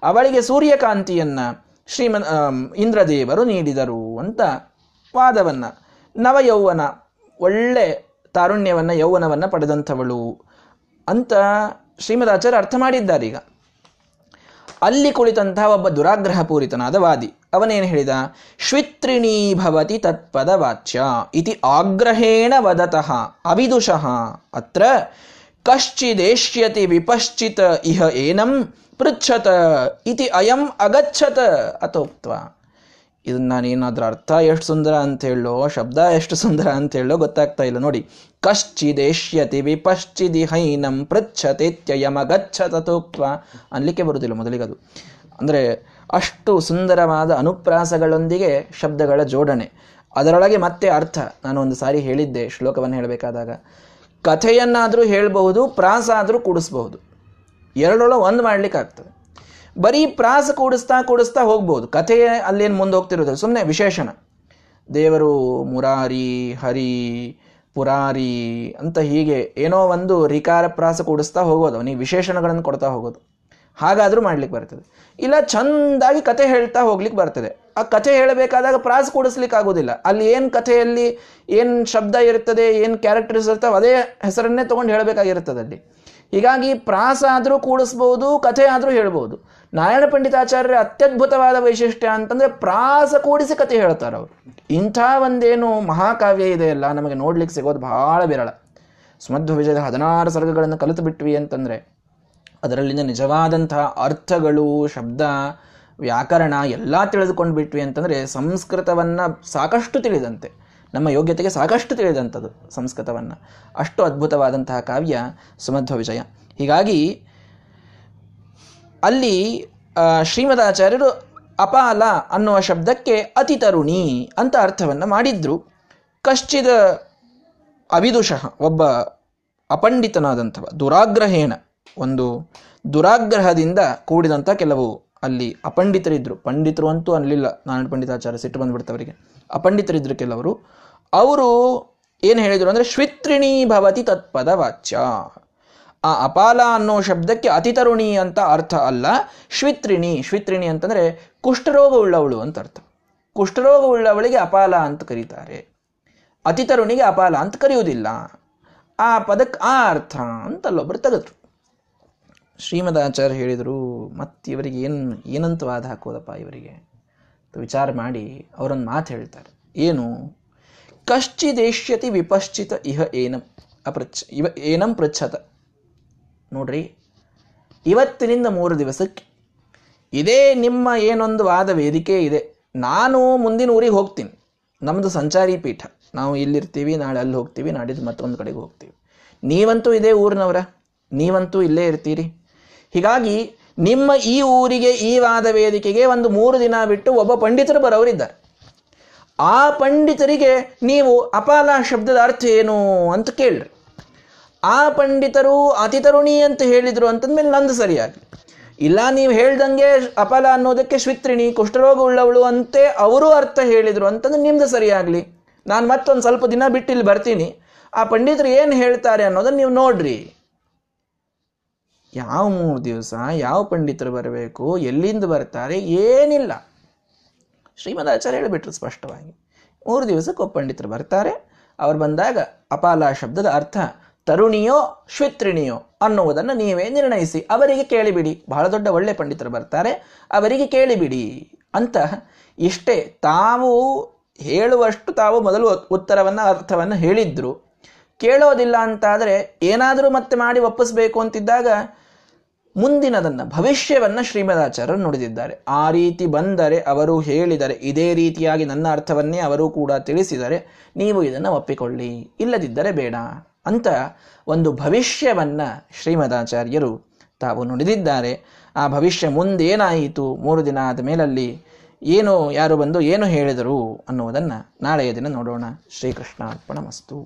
ಅವಳಿಗೆ ಸೂರ್ಯಕಾಂತಿಯನ್ನು ಇಂದ್ರದೇವರು ನೀಡಿದರು ಅಂತ ವಾದವನ್ನು, ನವಯೌವನ, ಒಳ್ಳೆ ತಾರುಣ್ಯವನ್ನು, ಯೌವನವನ್ನು ಪಡೆದಂಥವಳು ಅಂತ ಶ್ರೀಮದಾಚಾರ್ಯ ಅರ್ಥ ಮಾಡಿದ್ದಾರೀಗ. ಅಲ್ಲಿ ಕುಳಿತಂತಹ ಒಬ್ಬ ದುರಾಗ್ರಹ ಪೂರಿತನಾದ ವಾದಿ ಅವನೇನು ಹೇಳಿದ, ಶ್ವಿತ್ರಿಣೀ ಭವತಿ ತತ್ಪದ ವಾಚ್ಯ ಇತಿ ಆಗ್ರಹೇಣ ವದತಃ ಅವಿದುಷಃ ಅತ್ರ ಕಶ್ಚಿದೇಷ್ಯತಿ ವಿಪಶ್ಚಿತ ಇಹ ಏನಂ ಪೃಚ್ಛತ ಇತಿ ಅಯಂ ಅಗಚ್ಚತ ಅಥೋಕ್ತ. ಇದನ್ನು ನಾನೇನಾದರೂ ಅರ್ಥ ಎಷ್ಟು ಸುಂದರ ಅಂತ ಹೇಳೋ, ಶಬ್ದ ಎಷ್ಟು ಸುಂದರ ಅಂತ ಹೇಳೋ ಗೊತ್ತಾಗ್ತಾ ಇಲ್ಲ ನೋಡಿ. ಕಶ್ಚಿದೇಷ್ಯತಿ ವಿಪಶ್ಚಿದಿ ಹೈನಂ ಪೃಚ್ಛತೇತ್ಯಯಮ ಗಚ್ಚತಥೋಕ್ತ. ಅನ್ಲಿಕ್ಕೆ ಬರುವುದಿಲ್ಲ ಮೊದಲಿಗದು. ಅಂದರೆ ಅಷ್ಟು ಸುಂದರವಾದ ಅನುಪ್ರಾಸಗಳೊಂದಿಗೆ ಶಬ್ದಗಳ ಜೋಡಣೆ, ಅದರೊಳಗೆ ಮತ್ತೆ ಅರ್ಥ. ನಾನು ಒಂದು ಸಾರಿ ಹೇಳಿದ್ದೆ, ಶ್ಲೋಕವನ್ನು ಹೇಳಬೇಕಾದಾಗ ಕಥೆಯನ್ನಾದರೂ ಹೇಳಬಹುದು, ಪ್ರಾಸ ಆದರೂ ಕೂಡಿಸ್ಬಹುದು, ಎರಡರೊಳಗೆ ಒಂದು ಮಾಡಲಿಕ್ಕಾಗ್ತದೆ. ಬರೀ ಪ್ರಾಸ ಕೂಡಿಸ್ತಾ ಕೂಡಿಸ್ತಾ ಹೋಗ್ಬೋದು, ಕಥೆಯ ಅಲ್ಲೇನು ಮುಂದೆ ಹೋಗ್ತಿರೋದಿಲ್ಲ, ಸುಮ್ಮನೆ ವಿಶೇಷಣ. ದೇವರು ಮುರಾರಿ, ಹರಿ, ಪುರಾರಿ ಅಂತ ಹೀಗೆ ಏನೋ ಒಂದು ರಿಕಾರ ಪ್ರಾಸ ಕೂಡಿಸ್ತಾ ಹೋಗೋದು, ಅವನಿಗೆ ವಿಶೇಷಣಗಳನ್ನು ಕೊಡ್ತಾ ಹೋಗೋದು, ಹಾಗಾದರೂ ಮಾಡ್ಲಿಕ್ಕೆ ಬರ್ತದೆ. ಇಲ್ಲ ಚೆಂದಾಗಿ ಕತೆ ಹೇಳ್ತಾ ಹೋಗ್ಲಿಕ್ಕೆ ಬರ್ತದೆ. ಆ ಕಥೆ ಹೇಳಬೇಕಾದಾಗ ಪ್ರಾಸ ಕೂಡಿಸ್ಲಿಕ್ಕೆ ಆಗೋದಿಲ್ಲ. ಅಲ್ಲಿ ಏನು ಕಥೆಯಲ್ಲಿ ಏನು ಶಬ್ದ ಇರ್ತದೆ, ಏನು ಕ್ಯಾರೆಕ್ಟರ್ಸ್ ಇರ್ತವೆ, ಅದೇ ಹೆಸರನ್ನೇ ತೊಗೊಂಡು ಹೇಳಬೇಕಾಗಿರ್ತದೆ ಅಲ್ಲಿ. ಹೀಗಾಗಿ ಪ್ರಾಸ ಆದರೂ ಕೂಡಿಸ್ಬೋದು, ಕಥೆ ಆದರೂ ಹೇಳ್ಬೋದು. ನಾರಾಯಣ ಪಂಡಿತಾಚಾರ್ಯರ ಅತ್ಯದ್ಭುತವಾದ ವೈಶಿಷ್ಟ್ಯ ಅಂತಂದರೆ ಪ್ರಾಸ ಕೂಡಿಸಿ ಕತೆ ಹೇಳ್ತಾರೆ ಅವರು. ಇಂಥ ಒಂದೇನು ಮಹಾಕಾವ್ಯ ಇದೆಯಲ್ಲ ನಮಗೆ ನೋಡ್ಲಿಕ್ಕೆ ಸಿಗೋದು ಬಹಳ ವಿರಳ. ಸುಮಧ್ವ ವಿಜಯದ 16 ಸರ್ಗಗಳನ್ನು ಕಲಿತು ಬಿಟ್ವಿ ಅಂತಂದರೆ ಅದರಲ್ಲಿನ ನಿಜವಾದಂತಹ ಅರ್ಥಗಳು, ಶಬ್ದ, ವ್ಯಾಕರಣ ಎಲ್ಲ ತಿಳಿದುಕೊಂಡು ಬಿಟ್ವಿ ಅಂತಂದರೆ ಸಂಸ್ಕೃತವನ್ನು ಸಾಕಷ್ಟು ತಿಳಿದಂತೆ, ನಮ್ಮ ಯೋಗ್ಯತೆಗೆ ಸಾಕಷ್ಟು ತಿಳಿದಂಥದ್ದು ಸಂಸ್ಕೃತವನ್ನು. ಅಷ್ಟು ಅದ್ಭುತವಾದಂತಹ ಕಾವ್ಯ ಸುಮಧ್ವ ವಿಜಯ. ಹೀಗಾಗಿ ಅಲ್ಲಿ ಶ್ರೀಮದಾಚಾರ್ಯರು ಅಪಾಲ ಅನ್ನುವ ಶಬ್ದಕ್ಕೆ ಅತಿ ತರುಣಿ ಅಂತ ಅರ್ಥವನ್ನು ಮಾಡಿದ್ರು. ಕಶ್ಚಿದ ಅವಿದುಷಃ, ಒಬ್ಬ ಅಪಂಡಿತನಾದಂಥವ, ದುರಾಗ್ರಹೇಣ, ಒಂದು ದುರಾಗ್ರಹದಿಂದ ಕೂಡಿದಂಥ ಕೆಲವು ಅಲ್ಲಿ ಅಪಂಡಿತರಿದ್ದರು. ಪಂಡಿತರು ಅಂತೂ ಅನ್ನಲಿಲ್ಲ ನಾರಾಯಣ ಪಂಡಿತಾಚಾರ್ಯ, ಸಿಟ್ಟು ಬಂದುಬಿಡ್ತವರಿಗೆ. ಅಪಂಡಿತರಿದ್ದರು ಕೆಲವರು. ಅವರು ಏನು ಹೇಳಿದರು ಅಂದರೆ ಶ್ವಿತ್ರಿಣೀ ಭವತಿ ತತ್ಪದ ವಾಚ್ಯ. ಆ ಅಪಾಲ ಅನ್ನೋ ಶಬ್ದಕ್ಕೆ ಅತಿತರುಣಿ ಅಂತ ಅರ್ಥ ಅಲ್ಲ, ಶ್ವಿತ್ರಿಣಿ. ಶ್ವಿತ್ರಿಣಿ ಅಂತಂದರೆ ಕುಷ್ಠರೋಗ ಉಳ್ಳವಳು ಅಂತ ಅರ್ಥ. ಕುಷ್ಠರೋಗ ಉಳ್ಳವಳಿಗೆ ಅಪಾಲ ಅಂತ ಕರೀತಾರೆ, ಅತಿತರುಣಿಗೆ ಅಪಾಲ ಅಂತ ಕರೆಯುವುದಿಲ್ಲ. ಆ ಪದಕ್ಕೆ ಆ ಅರ್ಥ ಅಂತ ಅಲ್ಲೊಬ್ಬರು ತೆಗೆದ್ರು. ಶ್ರೀಮದಾಚಾರ್ಯ ಹೇಳಿದರು, ಮತ್ತು ಇವರಿಗೆ ಏನಂತ ವಾದ ಹಾಕೋದಪ್ಪ ಇವರಿಗೆ ವಿಚಾರ ಮಾಡಿ ಅವರೊಂದು ಮಾತು ಹೇಳ್ತಾರೆ. ಏನು? ಕಶ್ಚಿದೇಶ್ಯತಿ ವಿಪಶ್ಚಿತ ಇಹ ಏನಂ ಅಪೃಚ್ಛ ಇವ ಏನಂ ಪೃಚ್ಛತ. ನೋಡ್ರಿ, ಇವತ್ತಿನಿಂದ 3 ದಿವಸಕ್ಕೆ ಇದೇ ನಿಮ್ಮ ಏನೊಂದು ವಾದ ವೇದಿಕೆ ಇದೆ. ನಾನು ಮುಂದಿನ ಊರಿಗೆ ಹೋಗ್ತೀನಿ, ನಮ್ಮದು ಸಂಚಾರಿ ಪೀಠ, ನಾವು ಇಲ್ಲಿರ್ತೀವಿ, ನಾಳೆ ಅಲ್ಲಿ ಹೋಗ್ತೀವಿ, ನಾಡಿದ್ದು ಮತ್ತೊಂದು ಕಡೆಗೆ ಹೋಗ್ತೀವಿ. ನೀವಂತೂ ಇದೇ ಊರಿನವರ, ನೀವಂತೂ ಇಲ್ಲೇ ಇರ್ತೀರಿ. ಹೀಗಾಗಿ ನಿಮ್ಮ ಈ ಊರಿಗೆ, ಈ ವಾದ ವೇದಿಕೆಗೆ ಒಂದು 3 ದಿನ ಬಿಟ್ಟು ಒಬ್ಬ ಪಂಡಿತರು ಬರೋರಿದ್ದಾರೆ. ಆ ಪಂಡಿತರಿಗೆ ನೀವು ಅಪಾಲ ಶಬ್ದದ ಅರ್ಥ ಏನು ಅಂತ ಕೇಳ್ರಿ. ಆ ಪಂಡಿತರು ಅತಿತರುಣಿ ಅಂತ ಹೇಳಿದರು ಅಂತಂದಮೇಲೆ ನಂದು ಸರಿಯಾಗಲಿ. ಇಲ್ಲ, ನೀವು ಹೇಳ್ದಂಗೆ ಅಪಾಲ ಅನ್ನೋದಕ್ಕೆ ಶ್ವಿತ್ರಿಣಿ, ಕುಷ್ಠರೋಗ ಉಳ್ಳವಳು ಅಂತೆ ಅವರು ಅರ್ಥ ಹೇಳಿದರು ಅಂತಂದ್ರೆ ನಿಮ್ದು ಸರಿಯಾಗಲಿ. ನಾನು ಮತ್ತೊಂದು ಸ್ವಲ್ಪ ದಿನ ಬಿಟ್ಟು ಇಲ್ಲಿ ಬರ್ತೀನಿ, ಆ ಪಂಡಿತರು ಏನು ಹೇಳ್ತಾರೆ ಅನ್ನೋದನ್ನು ನೀವು ನೋಡ್ರಿ. ಯಾವ 3 ದಿವಸ, ಯಾವ ಪಂಡಿತರು ಬರಬೇಕು, ಎಲ್ಲಿಂದ ಬರ್ತಾರೆ, ಏನಿಲ್ಲ. ಶ್ರೀಮದಾಚಾರ್ಯ ಹೇಳಿಬಿಟ್ರು ಸ್ಪಷ್ಟವಾಗಿ, 3 ದಿವಸಕ್ಕೆ ಒಬ್ಬ ಪಂಡಿತರು ಬರ್ತಾರೆ. ಅವ್ರು ಬಂದಾಗ ಅಪಾಲ ಶಬ್ದದ ಅರ್ಥ ತರುಣಿಯೋ ಶ್ವಿತ್ರಿಣಿಯೋ ಅನ್ನುವುದನ್ನು ನೀವೇ ನಿರ್ಣಯಿಸಿ, ಅವರಿಗೆ ಕೇಳಿಬಿಡಿ. ಬಹಳ ದೊಡ್ಡ ಒಳ್ಳೆ ಪಂಡಿತರು ಬರ್ತಾರೆ, ಅವರಿಗೆ ಕೇಳಿಬಿಡಿ ಅಂತ ಇಷ್ಟೇ. ತಾವು ಹೇಳುವಷ್ಟು ತಾವು ಮೊದಲು ಉತ್ತರವನ್ನು, ಅರ್ಥವನ್ನು ಹೇಳಿದ್ರು. ಕೇಳೋದಿಲ್ಲ ಅಂತಾದರೆ ಏನಾದರೂ ಮತ್ತೆ ಮಾಡಿ ಒಪ್ಪಿಸಬೇಕು ಅಂತಿದ್ದಾಗ ಮುಂದಿನದನ್ನು, ಭವಿಷ್ಯವನ್ನು ಶ್ರೀಮದಾಚಾರ್ಯರು ನುಡಿದಿದ್ದಾರೆ. ಆ ರೀತಿ ಬಂದರೆ ಅವರು ಹೇಳಿದರೆ, ಇದೇ ರೀತಿಯಾಗಿ ನನ್ನ ಅರ್ಥವನ್ನೇ ಅವರೂ ಕೂಡ ತಿಳಿಸಿದರೆ ನೀವು ಇದನ್ನು ಒಪ್ಪಿಕೊಳ್ಳಿ, ಇಲ್ಲದಿದ್ದರೆ ಬೇಡ ಅಂತ ಒಂದು ಭವಿಷ್ಯವನ್ನು ಶ್ರೀಮದಾಚಾರ್ಯರು ತಾವು ನುಡಿದಿದ್ದಾರೆ. ಆ ಭವಿಷ್ಯ ಮುಂದೇನಾಯಿತು, 3 ದಿನ ಆದ ಮೇಲಲ್ಲಿ ಏನು, ಯಾರು ಬಂದು ಏನು ಹೇಳಿದರು ಅನ್ನುವುದನ್ನು ನಾಳೆಯ ದಿನ ನೋಡೋಣ. ಶ್ರೀಕೃಷ್ಣಾರ್ಪಣಮಸ್ತು.